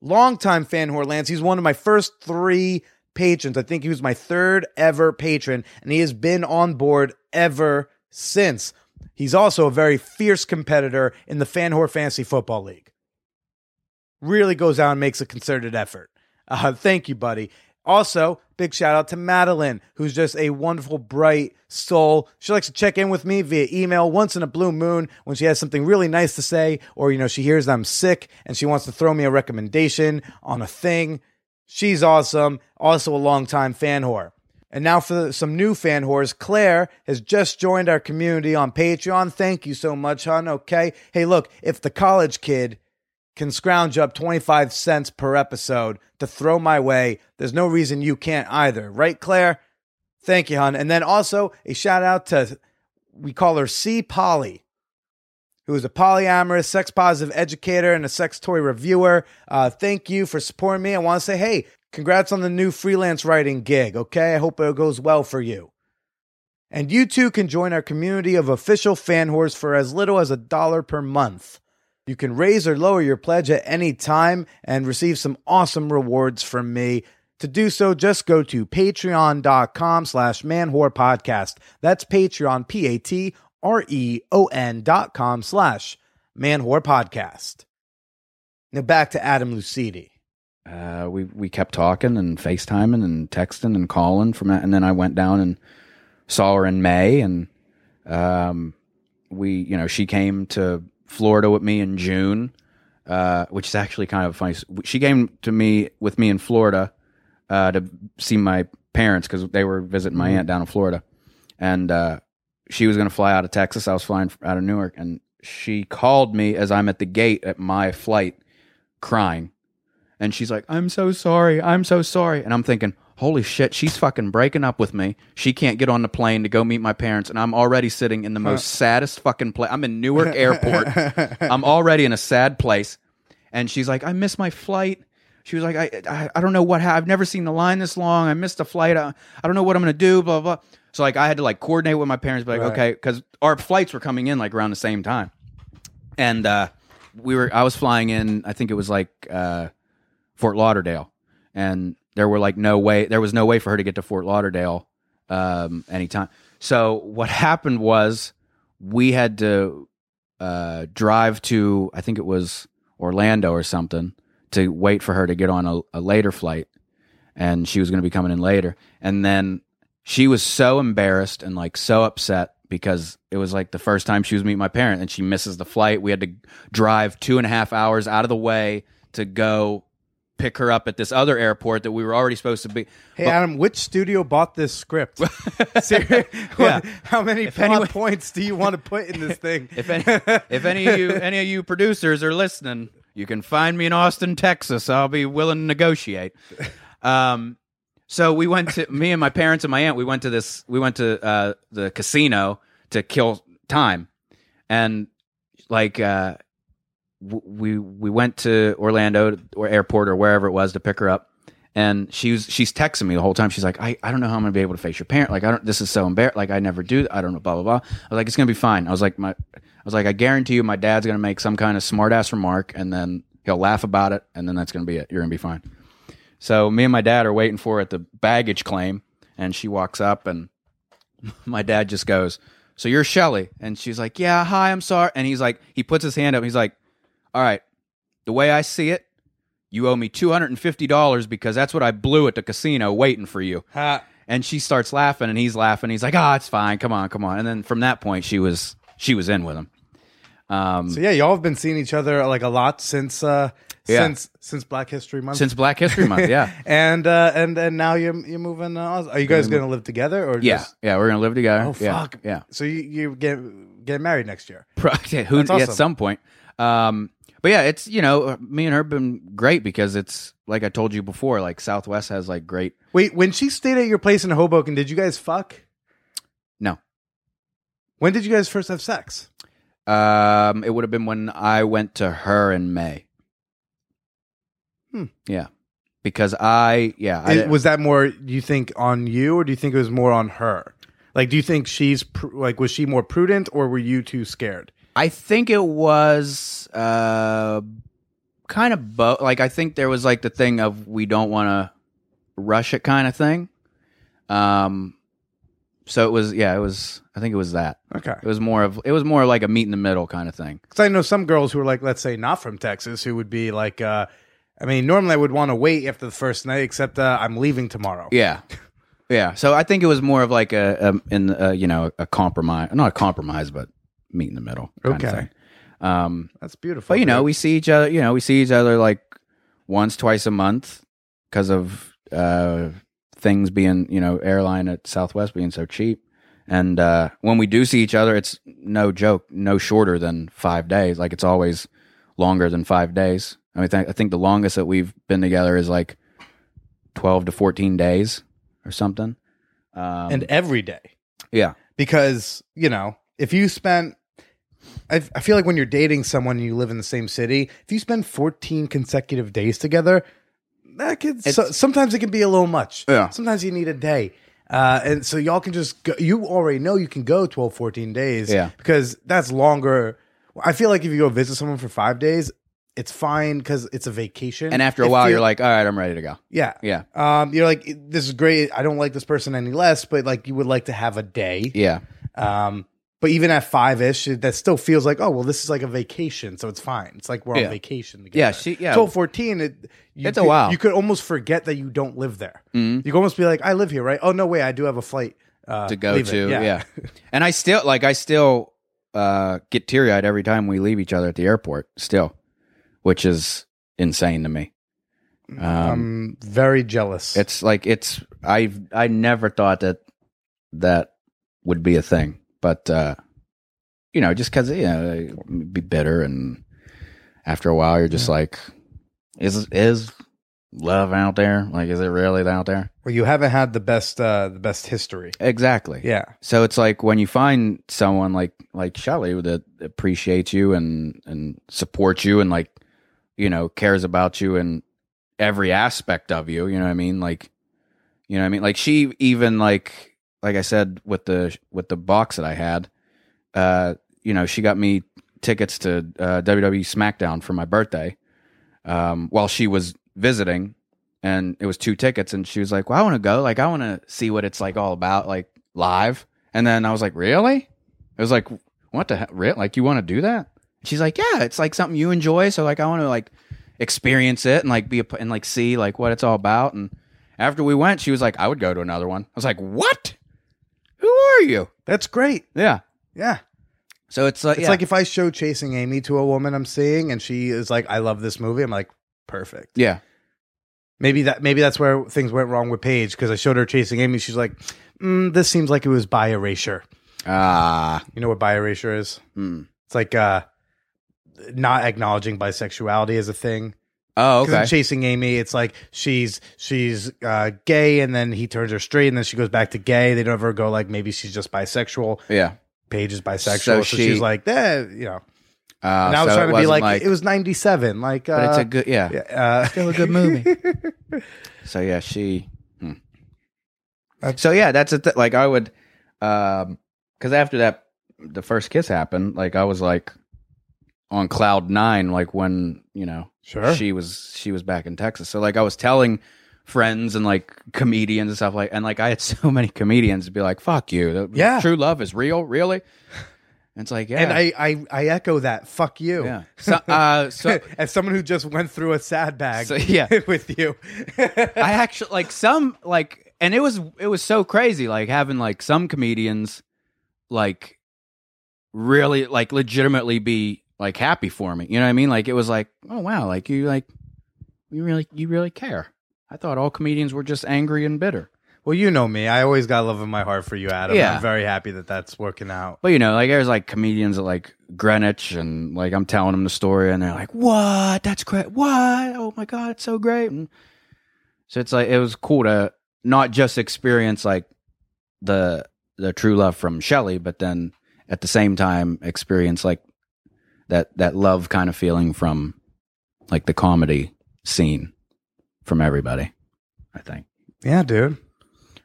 longtime fan whore Lance. He's one of my first three patrons. I think he was my third ever patron, and he has been on board ever since. He's also a very fierce competitor in the Fan Whore Fantasy Football League. Really goes out and makes a concerted effort. Uh, thank you, buddy. Also, big shout out to Madeline, who's just a wonderful, bright soul. She likes to check in with me via email once in a blue moon when she has something really nice to say, or, you know, she hears I'm sick and she wants to throw me a recommendation on a thing. She's awesome. Also a longtime fan whore. And now for some new fan whores. Claire has just joined our community on Patreon. Thank you so much, hon. Okay. Hey, look, if the college kid can scrounge up twenty-five cents per episode to throw my way, there's no reason you can't either. Right, Claire? Thank you, hon. And then also a shout out to, we call her C. Polly, who is a polyamorous, sex-positive educator and a sex toy reviewer. Uh, thank you for supporting me. I want to say, hey, congrats on the new freelance writing gig, okay? I hope it goes well for you. And you too can join our community of official fan whores for as little as a dollar per month. You can raise or lower your pledge at any time and receive some awesome rewards from me. To do so, just go to patreon.com slash manwhorepodcast. That's Patreon, P-A-T-R-E-O-N dot com slash manwhorepodcast. Now back to Adam Lucidi. Uh, we, we kept talking and FaceTiming and texting and calling from that. And then I went down and saw her in May. And um, we, you know, she came to Florida with me in June, uh, which is actually kind of funny. She came to me with me in Florida uh, to see my parents because they were visiting my aunt down in Florida, and uh, she was going to fly out of Texas. I was flying out of Newark, and she called me as I'm at the gate at my flight, crying, and she's like, "I'm so sorry, I'm so sorry," and I'm thinking, holy shit, she's fucking breaking up with me. She can't get on the plane to go meet my parents, and I'm already sitting in the most saddest fucking place. I'm in Newark Airport. I'm already in a sad place. And she's like, I missed my flight. She was like, I I, I don't know what happened. I've never seen the line this long. I missed a flight. I, I don't know what I'm going to do, blah, blah. So like, I had to like coordinate with my parents, but like, right. Okay, because our flights were coming in like around the same time. And uh, we were. I was flying in, I think it was like uh, Fort Lauderdale. And There were like no way, there was no way for her to get to Fort Lauderdale um, anytime. So what happened was we had to uh, drive to, I think it was Orlando or something, to wait for her to get on a, a later flight. And she was going to be coming in later. And then she was so embarrassed and like so upset because it was like the first time she was meeting my parent and she misses the flight. We had to drive two and a half hours out of the way to go pick her up at this other airport that we were already supposed to be. Hey, but, Adam, which studio bought this script? Seriously? Yeah. How many plot anyone, points do you want to put in this thing? If any, if any of you, any of you producers are listening, you can find me in Austin, Texas. I'll be willing to negotiate. Um, so we went to me and my parents and my aunt. We went to this. We went to uh, the casino to kill time, and like. Uh, we we went to Orlando or airport or wherever it was to pick her up, and she was she's texting me the whole time. She's like, I, I don't know how I'm gonna be able to face your parent. Like I don't. This is so embarrassing. Like I never do. I don't know. Blah blah blah. I was like, it's gonna be fine. I was like, my I was like, I guarantee you, my dad's gonna make some kind of smart ass remark, and then he'll laugh about it, and then that's gonna be it. You're gonna be fine. So me and my dad are waiting for her at the baggage claim, and she walks up, and my dad just goes, so you're Shelley? And she's like, yeah, hi, I'm sorry. And he's like, he puts his hand up, and he's like, all right, the way I see it, you owe me two hundred fifty dollars because that's what I blew at the casino waiting for you. Ha. And she starts laughing, and he's laughing. He's like, ah, oh, it's fine. Come on, come on. And then from that point, she was she was in with him. Um, so yeah, y'all have been seeing each other like a lot since uh, yeah. since since Black History Month. Since Black History Month, yeah. and uh, and and now you're you're moving. Uh, are you guys going to live together? Or yeah, just... yeah, we're going to live together. Oh fuck, yeah. yeah. So you, you get get married next year? Pro- yeah, who, awesome. At some point. Um, but yeah, it's, you know, me and her have been great because it's like I told you before. Like Southwest has like great. Wait, when she stayed at your place in Hoboken, did you guys fuck? No. When did you guys first have sex? Um, it would have been when I went to her in May. Hmm. Yeah, because I yeah it, I, was that more, do you think, on you, or do you think it was more on her? Like, do you think she's pr- like was she more prudent, or were you too scared? I think it was uh kind of both. Like, I think there was like the thing of we don't want to rush it kind of thing. Um. So it was, yeah, it was, I think it was that. Okay. It was more of, it was more like a meet in the middle kind of thing. Because I know some girls who are like, let's say not from Texas, who would be like, uh, I mean, normally I would want to wait after the first night, except uh, I'm leaving tomorrow. Yeah. Yeah. So I think it was more of like a, a in a, you know, a compromise, not a compromise, but meet in the middle kind okay. of thing. Um, That's beautiful. But, you know, we see each other, you know, we see each other like once, twice a month because of, uh, things being, you know, airline at Southwest being so cheap. And uh, when we do see each other, it's no joke, no shorter than five days. Like, it's always longer than five days. I mean, th- I think the longest that we've been together is like twelve to fourteen days or something. Um, and every day. Yeah. Because, you know, if you spend, I, I feel like when you're dating someone and you live in the same city, if you spend fourteen consecutive days together, that could, so, sometimes it can be a little much. Yeah. Sometimes you need a day. Uh, and so y'all can just go, you already know you can go twelve, fourteen days. Yeah. Because that's longer. I feel like if you go visit someone for five days, it's fine because it's a vacation. And after a it while, feels, you're like, all right, I'm ready to go. Yeah. Yeah. Um, you're like, this is great. I don't like this person any less, but like you would like to have a day. Yeah. Um, but even at five-ish, that still feels like, oh, well, this is like a vacation, so it's fine. It's like we're yeah. on vacation together. Yeah, she, yeah. twelve, fourteen, it, you it's could, a while. You could almost forget that you don't live there. Mm-hmm. You could almost be like, I live here, right? Oh, no, wait, I do have a flight uh, to go to. Yeah. yeah. And I still, like, I still uh, get teary-eyed every time we leave each other at the airport, still, which is insane to me. Um, I'm very jealous. It's like, it's, I I never thought that that would be a thing. But, uh, you know, just because, you know, be bitter. And after a while, you're just yeah. like, is is love out there? Like, is it really out there? Well, you haven't had the best uh, the best history. Exactly. Yeah. So it's like when you find someone like like Shelley that appreciates you and, and supports you and, like, you know, cares about you and every aspect of you. You know what I mean? Like, you know what I mean? Like, she even, like... Like I said, with the with the box that I had, uh, you know, she got me tickets to uh, W W E SmackDown for my birthday um, while she was visiting, and it was two tickets. And she was like, "Well, I want to go. Like, I want to see what it's like all about, like live." And then I was like, "Really?" It was like, "What the hell? Really? Like, you want to do that?" And she's like, "Yeah, it's like something you enjoy. So like, I want to like experience it and like be a, and like see like what it's all about." And after we went, she was like, "I would go to another one." I was like, "What? Who are you?" That's great. Yeah. Yeah. So it's like, it's yeah. like if I show Chasing Amy to a woman I'm seeing and she is like, I love this movie. I'm like, perfect. Yeah. Maybe that, maybe that's where things went wrong with Paige. Because I showed her Chasing Amy. She's like, mm, this seems like it was bi erasure. Ah, uh, you know what bi erasure is? Hmm. It's like, uh, not acknowledging bisexuality as a thing. Oh, okay. In Chasing Amy, it's like she's she's uh, gay, and then he turns her straight, and then she goes back to gay. They don't ever go like maybe she's just bisexual. Yeah, Paige is bisexual, so, so she, she's like that. Eh, you know, Uh, and I was so trying to be like, like, it was ninety-seven. Like, but uh, it's a good, yeah. yeah uh, still a good movie. So, yeah, she. Hmm. So, yeah, that's a th- like, I would, um, because after that, the first kiss happened, like, I was like on cloud nine, like when, you know, sure. she was, she was back in Texas. So, like, I was telling friends and like comedians and stuff, like, and like I had so many comedians be like, fuck you. Yeah. True love is real, really? And it's like, yeah. And I, I, I echo that. Fuck you. Yeah. So, uh, so, as someone who just went through a sad bag so, yeah. with you. I actually like some like, and it was, it was so crazy. Like having like some comedians like really like legitimately be like happy for me. You know what I mean? Like it was like, oh wow. Like you like, you really, you really care. I thought all comedians were just angry and bitter. Well, you know me. I always got love in my heart for you, Adam. Yeah. I'm very happy that that's working out. But, you know, like there's like comedians at like Greenwich and like I'm telling them the story and they're like, what? That's great. What? Oh, my God. It's so great. And so it's like it was cool to not just experience like the the true love from Shelley, but then at the same time experience like that that love kind of feeling from like the comedy scene. From everybody, I think. Yeah, dude.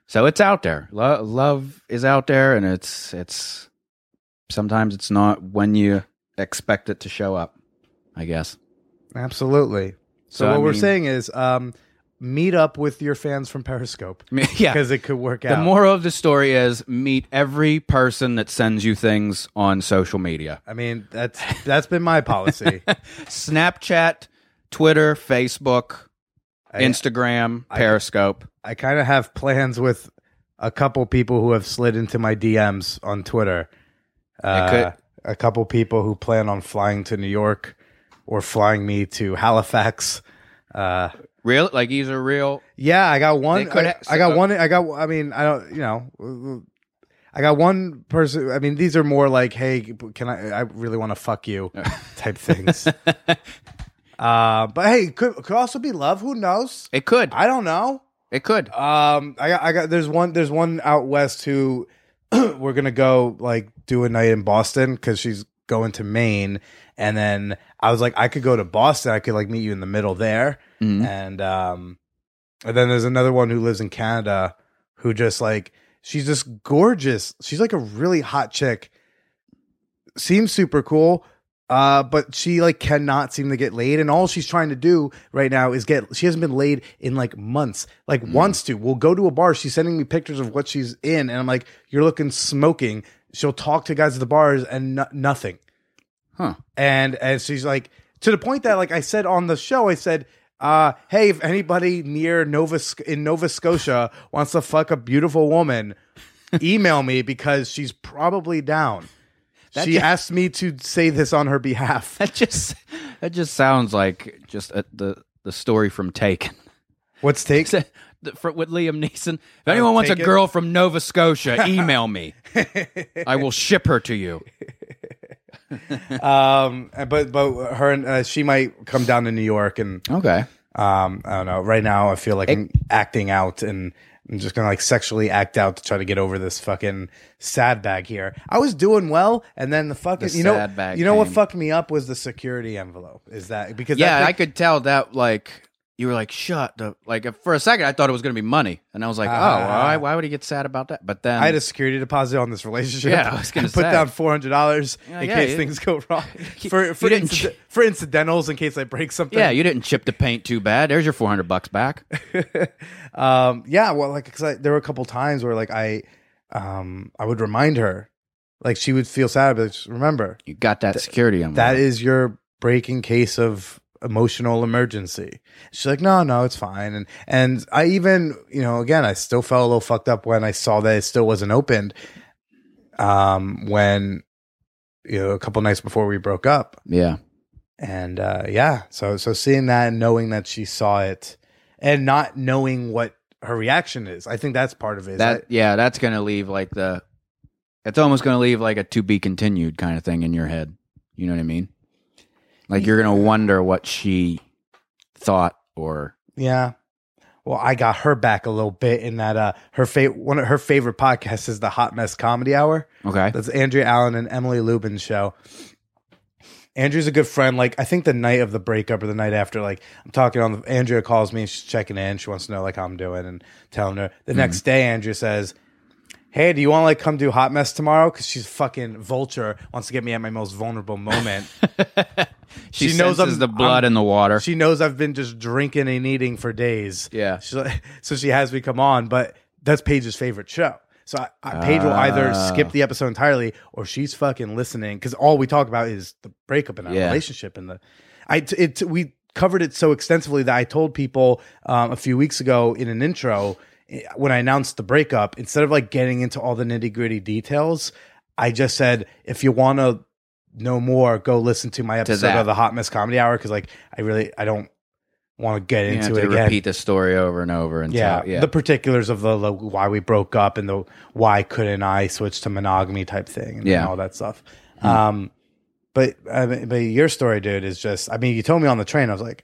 So it's out there. Lo- love is out there, and it's it's sometimes it's not when you expect it to show up, I guess. Absolutely. So, so what I we're mean, saying is um, meet up with your fans from Periscope. Yeah. Because it could work out. The moral of the story is meet every person that sends you things on social media. I mean, that's that's been my policy. Snapchat, Twitter, Facebook, Instagram, I, Periscope. I, I kind of have plans with a couple people who have slid into my D Ms on Twitter. Uh, a couple people who plan on flying to New York or flying me to Halifax. Uh, real? Like these are real? Yeah, I got one. I, have, so, I got one. I got. I mean, I don't. You know, I got one person. I mean, these are more like, hey, can I? I really want to fuck you, type things. Uh, but hey, it could, could also be love. Who knows? It could. I don't know. It could. Um, I got. I got. There's one. There's one out west who we're gonna go like do a night in Boston because she's going to Maine, and then I was like, I could go to Boston. I could like meet you in the middle there, mm-hmm. and um, and then there's another one who lives in Canada who just like she's just gorgeous. She's like a really hot chick. Seems super cool. Uh, but she like cannot seem to get laid, and all she's trying to do right now is get. She hasn't been laid in like months. Like mm. wants to. We'll go to a bar. She's sending me pictures of what she's in, and I'm like, "You're looking smoking." She'll talk to guys at the bars, and no- nothing. Huh? And and she's like, to the point that like I said on the show, I said, uh, "Hey, if anybody near Nova in Nova Scotia wants to fuck a beautiful woman, email me because she's probably down." That she just, asked me to say this on her behalf. That just that just sounds like just a, the the story from Taken. What's Taken? With Liam Neeson. If anyone wants a girl from Nova Scotia, email me. I will ship her to you. um, but but her and uh, she might come down to New York and okay. Um, I don't know. Right now, I feel like it, I'm acting out and. I'm just going to like sexually act out to try to get over this fucking sad bag here. I was doing well, and then the fucking, the you know, bag you know came. What fucked me up was the security envelope. Is that because yeah, that, I could tell that like you were like shut the like for a second I thought it was going to be money, and I was like, uh, oh, why, why would he get sad about that? But then I had a security deposit on this relationship. Yeah, I was going to put down four hundred dollars yeah, in yeah, case things go wrong for for, inci- ch- for incidentals in case I break something. Yeah, you didn't chip the paint too bad. There's your four hundred bucks back. um, yeah, well, like cause I, there were a couple times where like I, um, I would remind her, like she would feel sad, but just remember you got that th- security envelope. That is your break in case of. Emotional emergency. She's like, no, no, it's fine. And and I even, you know, again, I still felt a little fucked up when I saw that it still wasn't opened. Um, when you know, a couple nights before we broke up. Yeah. And uh, yeah, so so seeing that and knowing that she saw it, and not knowing what her reaction is, I think that's part of it. That, that yeah, that's gonna leave like the, it's almost gonna leave like a to be continued kind of thing in your head. You know what I mean? Like, you're going to wonder what she thought or... Yeah. Well, I got her back a little bit in that uh, her fa- one of her favorite podcasts is The Hot Mess Comedy Hour. Okay. That's Andrea Allen and Emily Lubin's show. Andrew's a good friend. Like, I think the night of the breakup or the night after, like, I'm talking on the, Andrea calls me and she's checking in. She wants to know, like, how I'm doing and telling her. The mm-hmm. next day, Andrea says, hey, do you want to, like, come do Hot Mess tomorrow? Because she's fucking vulture, wants to get me at my most vulnerable moment. she she knows I'm, the blood I'm, in the water. She knows I've been just drinking and eating for days. Yeah. She's like, so she has me come on, but that's Paige's favorite show. So I, I, Paige uh, will either skip the episode entirely or she's fucking listening because all we talk about is the breakup in our yeah. relationship. And the I it we covered it so extensively that I told people um, a few weeks ago in an intro when I announced the breakup, instead of like getting into all the nitty gritty details, I just said, if you want to know more, go listen to my episode to of the Hot Mess Comedy Hour. Cause like, I really, I don't want to get you into it again. Repeat the story over and over. Until, yeah, yeah. The particulars of the, the why we broke up and the why couldn't I switch to monogamy type thing and, yeah. and all that stuff. Hmm. Um, but, I mean, but your story, dude, is just, I mean, you told me on the train, I was like,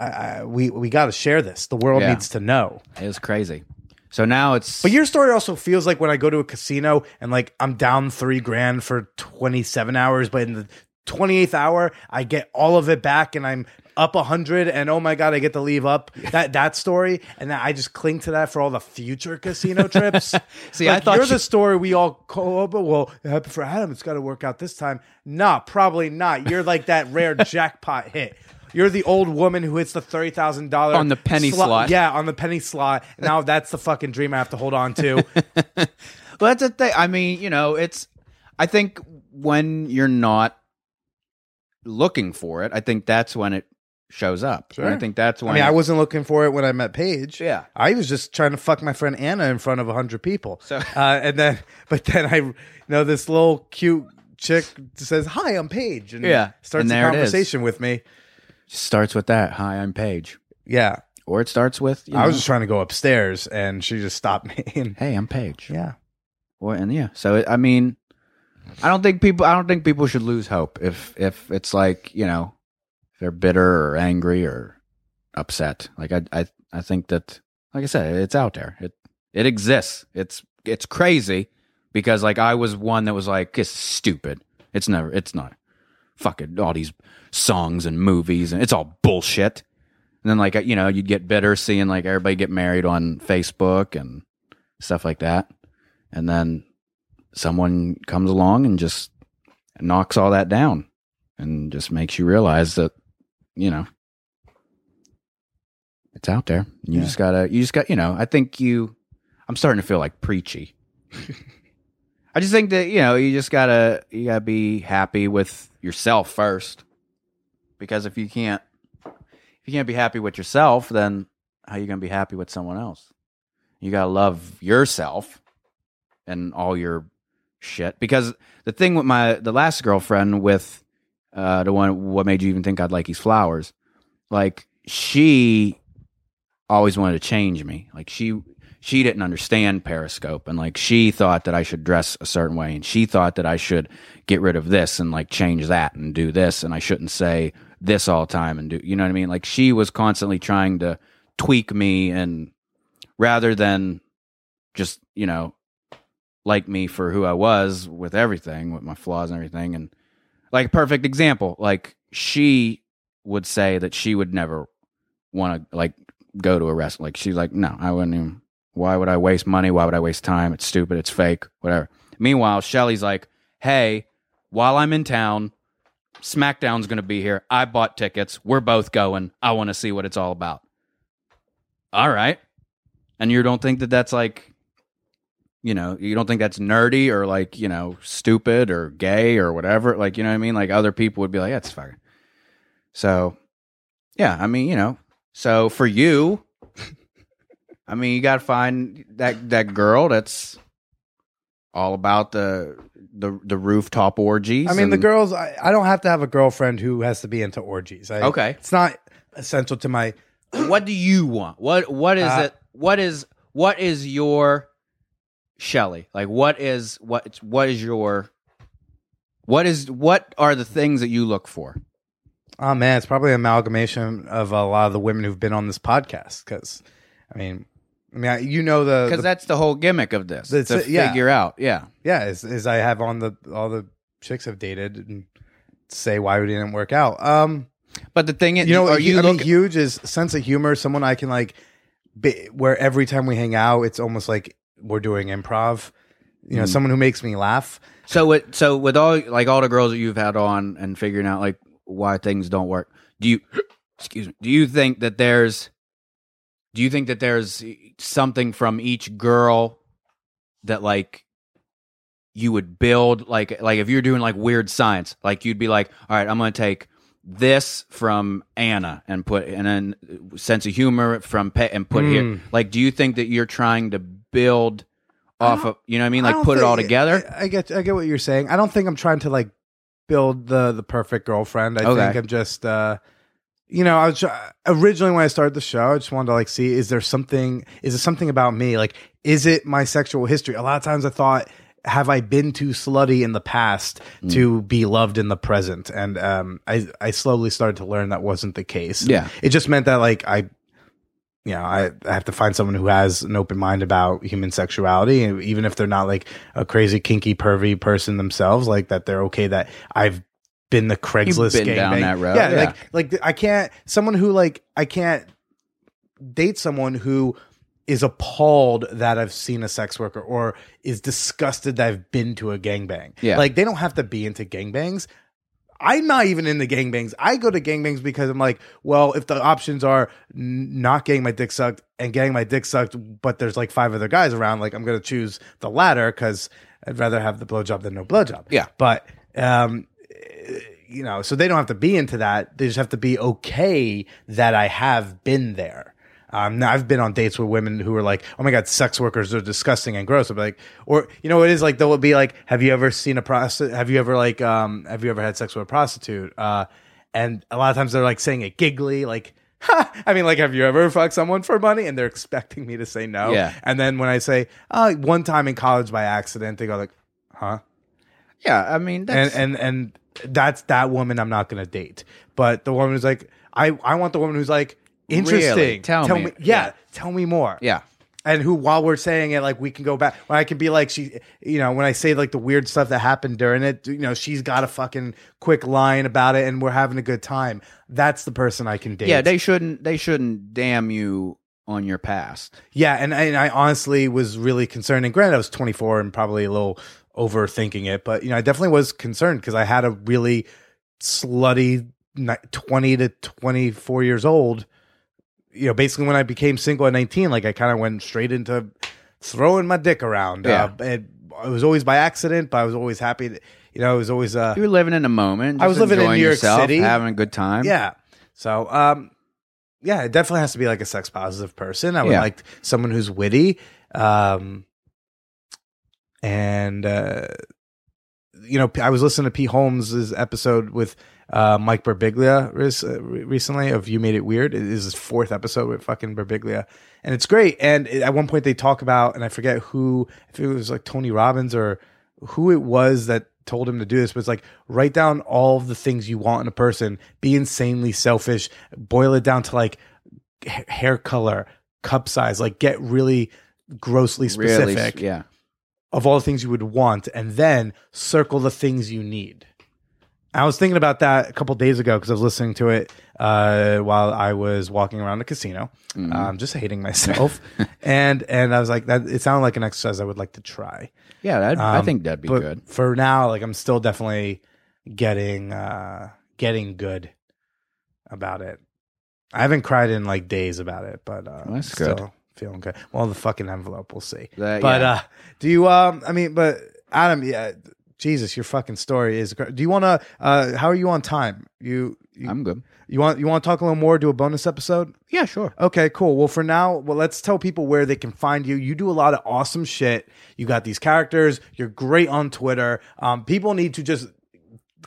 I, we we got to share this. The world yeah. needs to know. It was crazy. So now it's. But your story also feels like when I go to a casino and like I'm down three grand for twenty-seven hours, but in the twenty-eighth hour I get all of it back and I'm up a hundred and oh my god I get to leave up that that story and I just cling to that for all the future casino trips. See, like, I thought you're she- the story we all call up. Well, for Adam, it's got to work out this time. Nah, probably not. You're like that rare jackpot hit. You're the old woman who hits the thirty thousand dollars on the penny slot. slot. Yeah, on the penny slot. Now that's the fucking dream I have to hold on to. Well, that's the thing. I mean, you know, it's, I think when you're not looking for it, I think that's when it shows up. Sure. And I think that's when. I mean, I wasn't looking for it when I met Paige. Yeah. I was just trying to fuck my friend Anna in front of one hundred people. So, uh, and then, but then I, you know, this little cute chick says, hi, I'm Paige. And yeah. starts and a conversation with me. Starts with that. Hi, I'm Paige. Yeah. Or it starts with. You know, I was just trying to go upstairs and she just stopped me. And, hey, I'm Paige. Yeah. Or and yeah. So it, I mean, I don't think people. I don't think people should lose hope if if it's like, you know, if they're bitter or angry or upset. Like I I I think that, like I said, it's out there. It it exists. It's it's crazy because like I was one that was like, it's stupid. It's never. It's not. Fucking all these songs and movies and it's all bullshit. And then like, you know, you'd get bitter seeing like everybody get married on Facebook and stuff like that. And then someone comes along and just knocks all that down and just makes you realize that, you know, it's out there. You yeah. just gotta, you just got, you know, I think you, I'm starting to feel like preachy. I just think that, you know, you just gotta, you gotta be happy with yourself first, because if you can't, if you can't be happy with yourself, then how are you gonna be happy with someone else? You gotta love yourself and all your shit. Because the thing with my the last girlfriend with uh, the one, what made you even think I'd like these flowers? Like she always wanted to change me. Like she. She didn't understand Periscope, and like she thought that I should dress a certain way, and she thought that I should get rid of this and like change that and do this, and I shouldn't say this all the time and do, you know what I mean? Like she was constantly trying to tweak me, and rather than just, you know, like me for who I was with everything, with my flaws and everything. And like perfect example, like she would say that she would never want to like go to a restaurant. Like she's like, no, I wouldn't even. Why would I waste money? Why would I waste time? It's stupid. It's fake. Whatever. Meanwhile, Shelley's like, hey, while I'm in town, SmackDown's going to be here. I bought tickets. We're both going. I want to see what it's all about. All right. And you don't think that that's like, you know, you don't think that's nerdy or like, you know, stupid or gay or whatever. Like, you know what I mean? Like other people would be like, that's fucking. So, yeah, I mean, you know, so for you. I mean, you gotta find that, that girl that's all about the the, the rooftop orgies. I mean, and the girls. I, I don't have to have a girlfriend who has to be into orgies. I, okay, it's not essential to my. What do you want? What what is uh, it? What is what is your Shelley? Like what is what what is your what is what are the things that you look for? Oh man, it's probably an amalgamation of a lot of the women who've been on this podcast because. I mean, I mean, I, you know the because that's the whole gimmick of this the, to yeah. figure out, yeah, yeah. Is, is I have on the all the chicks I've dated and say why it didn't work out. Um, but the thing is, you know, are you, I mean, look- huge is sense of humor. Someone I can like, be, where every time we hang out, it's almost like we're doing improv. You know, mm. someone who makes me laugh. So with so with all like all the girls that you've had on and figuring out like why things don't work. Do you excuse me? Do you think that there's do you think that there's something from each girl that like you would build like like if you're doing like weird science, like you'd be like, all right, I'm going to take this from Anna and put and then sense of humor from Pe- and put mm. here. Like, do you think that you're trying to build off of, you know what I mean? Like, I put think, it all together? I, I get I get what you're saying. I don't think I'm trying to, like, build the, the perfect girlfriend. I okay. think I'm just, uh, you know, I was originally when I started the show, I just wanted to, like, see, is there something, is it something about me? Like, is it my sexual history? A lot of times I thought, have I been too slutty in the past mm. to be loved in the present? And um, I, I slowly started to learn that wasn't the case. Yeah. It just meant that, like, I... You know, I, I have to find someone who has an open mind about human sexuality, and even if they're not like a crazy kinky pervy person themselves, like that they're okay that I've been the Craigslist You've been down bang. That road. Yeah, yeah, like like I can't someone who like I can't date someone who is appalled that I've seen a sex worker or is disgusted that I've been to a gangbang. Yeah, like they don't have to be into gangbangs. I'm not even into gangbangs. I go to gangbangs because I'm like, well, if the options are n- not getting my dick sucked and getting my dick sucked, but there's like five other guys around, like I'm going to choose the latter because I'd rather have the blowjob than no blowjob. Yeah. But, um, you know, so they don't have to be into that. They just have to be okay that I have been there. Um, now I've been on dates with women who are like, oh my God, sex workers are disgusting and gross. I'll be like, or, you know, it is like, they'll be like, have you ever seen a prostitute? Have you ever like, um, have you ever had sex with a prostitute? Uh, and a lot of times they're like saying it giggly, like, ha! I mean, like, have you ever fucked someone for money? And they're expecting me to say no. Yeah. And then when I say, uh, one time in college by accident, they go like, huh? Yeah. I mean, that's- and, and, and that's that woman I'm not going to date. But the woman who's like, I, I want the woman who's like, interesting. Really? Tell, tell me. me yeah, yeah. Tell me more. Yeah. And who, while we're saying it, like we can go back. When I can be like, she, you know, when I say like the weird stuff that happened during it, you know, she's got a fucking quick line about it, and we're having a good time. That's the person I can date. Yeah, they shouldn't. They shouldn't damn you on your past. Yeah, and and I honestly was really concerned. And granted, I was twenty-four and probably a little overthinking it, but you know, I definitely was concerned because I had a really slutty twenty to twenty-four years old. You know, basically when I became single at nineteen, like I kind of went straight into throwing my dick around. Yeah. Uh, it, it was always by accident, but I was always happy. That, you know, it was always... Uh, you were living in a moment. I was living in New York yourself, City. Having a good time. Yeah. So, um, yeah, it definitely has to be like a sex positive person. I would yeah. like someone who's witty. Um, and, uh, you know, I was listening to Pete Holmes' episode with... Uh, Mike Birbiglia recently of You Made It Weird. It is his fourth episode with fucking Birbiglia, and it's great. And at one point they talk about, and I forget who, I think it was like Tony Robbins or who it was that told him to do this, but it's like write down all the things you want in a person, be insanely selfish, boil it down to like hair color, cup size, like get really grossly specific really, yeah. of all the things you would want, and then circle the things you need. I was thinking about that a couple days ago because I was listening to it uh, while I was walking around the casino. Mm-hmm. Um, just hating myself. and and I was like, that it sounded like an exercise I would like to try. Yeah, that'd, um, I think that'd be but good. For now, like I'm still definitely getting uh, getting good about it. I haven't cried in like days about it, but uh, well, that's still good. Feeling good. Well, the fucking envelope, we'll see. That, but yeah. uh, do you, um, I mean, but Adam, yeah. Jesus, your fucking story is. Do you want to? Uh, how are you on time? You, you, I'm good. You want you want to talk a little more? Do a bonus episode? Yeah, sure. Okay, cool. Well, for now, well, let's tell people where they can find you. You do a lot of awesome shit. You got these characters. You're great on Twitter. Um, people need to just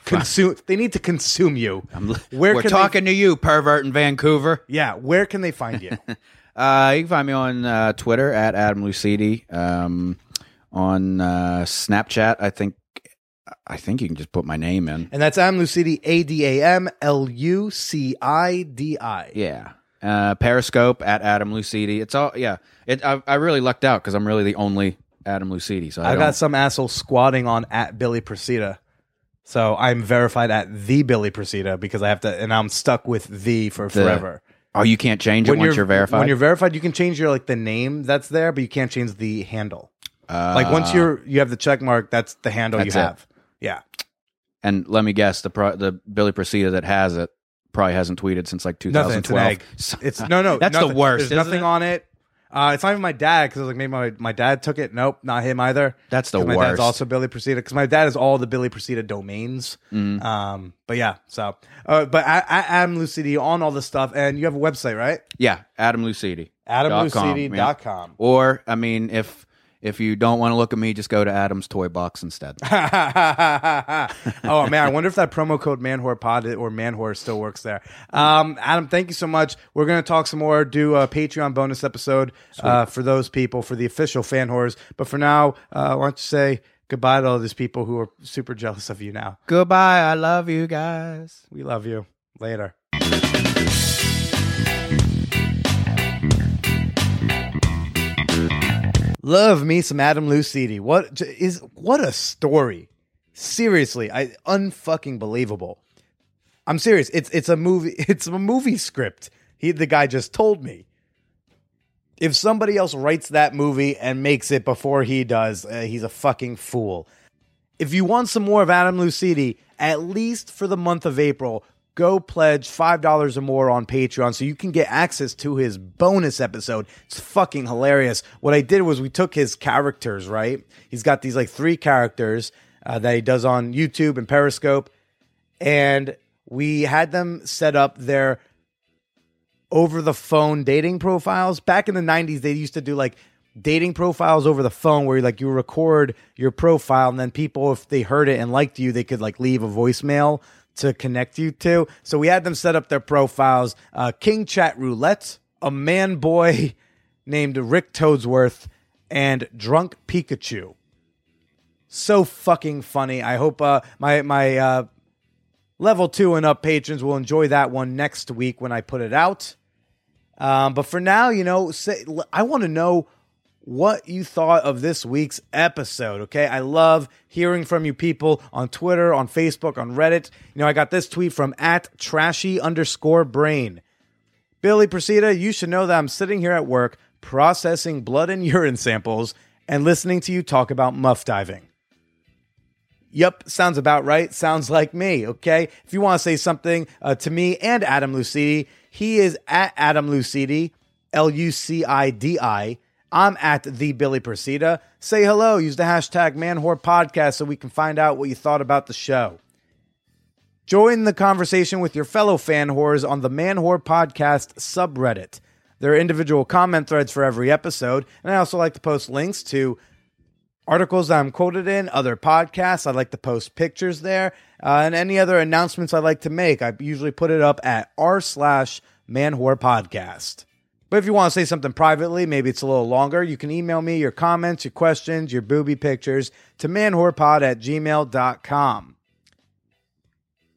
consume. They need to consume you. I'm, where we're can talking they, to you, pervert in Vancouver. Yeah, where can they find you? uh, you can find me on uh, Twitter at Adam Lucidi. Um, on uh, Snapchat, I think. I think you can just put my name in. And that's Adam Lucidi, A D A M L U C I D I. Yeah. Uh, Periscope at Adam Lucidi. It's all, yeah. It, I, I really lucked out because I'm really the only Adam Lucidi. So I, I got some asshole squatting on at Billy Procida. So I'm verified at the Billy Procida because I have to, and I'm stuck with the for the, forever. Oh, you can't change it when once you're, you're verified? When you're verified, you can change your, like, the name that's there, but you can't change the handle. Uh, like, once you're, you have the check mark, that's the handle that's you it. have. Yeah. And let me guess, the pro, the Billy Procida that has it probably hasn't tweeted since, like, twenty twelve. Nothing, it's, an egg. it's No, no. that's nothing. the worst. There's nothing it? on it. Uh, it's not even my dad, because I was like, maybe my, my dad took it. Nope, not him either. That's the my worst. My dad's also Billy Procida, because my dad is all the Billy Procida domains. Mm. Um, but yeah, so. Uh, but I, I, Adam Lucidi on all this stuff, and you have a website, right? Yeah, Adam Lucidi. Adam Lucidi dot com. Yeah. Or, I mean, if... If you don't want to look at me, just go to Adam's Toy Box instead. Oh, man, I wonder if that promo code ManHorePod or ManHore still works there. Um, Adam, thank you so much. We're going to talk some more, do a Patreon bonus episode uh, for those people, for the official fan whores. But for now, uh, why don't you say goodbye to all these people who are super jealous of you now. Goodbye. I love you guys. We love you. Later. Love me some Adam Lucidi. What is what a story? Seriously, I unfucking believable. I'm serious. It's it's a movie. It's a movie script. He the guy just told me. If somebody else writes that movie and makes it before he does, uh, he's a fucking fool. If you want some more of Adam Lucidi, at least for the month of April, go pledge five dollars or more on Patreon so you can get access to his bonus episode. It's fucking hilarious. What I did was we took his characters, right? He's got these like three characters uh, that he does on YouTube and Periscope. And we had them set up their over-the-phone dating profiles. Back in the nineties, they used to do like dating profiles over the phone where like you record your profile and then people, if they heard it and liked you, they could like leave a voicemail to connect you to. So we had them set up their profiles. Uh, King Chat Roulette, a man boy named Rick Toadsworth, and Drunk Pikachu. So fucking funny. I hope uh, my, my uh, level two and up patrons will enjoy that one next week when I put it out. Um, but for now, you know, say, I want to know what you thought of this week's episode, okay? I love hearing from you people on Twitter, on Facebook, on Reddit. You know, I got this tweet from at trashy underscore brain. Billy Procida, you should know that I'm sitting here at work processing blood and urine samples and listening to you talk about muff diving. Yep, sounds about right. Sounds like me, okay? If you want to say something uh, to me and Adam Lucidi, he is at Adam Lucidi, L U C I D I, I'm at the Billy Procida. Say hello. Use the hashtag ManHorePodcast so we can find out what you thought about the show. Join the conversation with your fellow fan whores on the ManHore Podcast subreddit. There are individual comment threads for every episode, and I also like to post links to articles that I'm quoted in, other podcasts. I like to post pictures there, uh, and any other announcements I like to make. I usually put it up at r slash ManHorePodcast. But if you want to say something privately, maybe it's a little longer, you can email me your comments, your questions, your booby pictures to manhorepod at gmail dot com.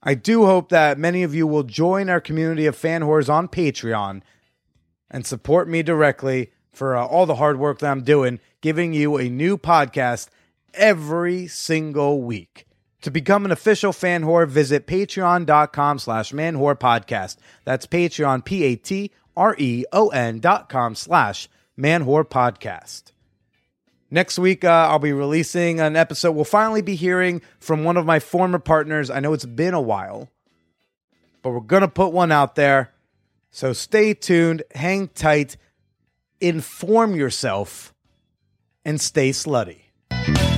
I do hope that many of you will join our community of fan whores on Patreon and support me directly for uh, all the hard work that I'm doing, giving you a new podcast every single week. To become an official fan whore, visit patreon.com slash manhorepodcast. That's Patreon, P A T R-E-O-N dot com slash manhorepodcast. Next week, uh, I'll be releasing an episode. We'll finally be hearing from one of my former partners. I know it's been a while, but we're going to put one out there. So stay tuned, hang tight, inform yourself, and stay slutty.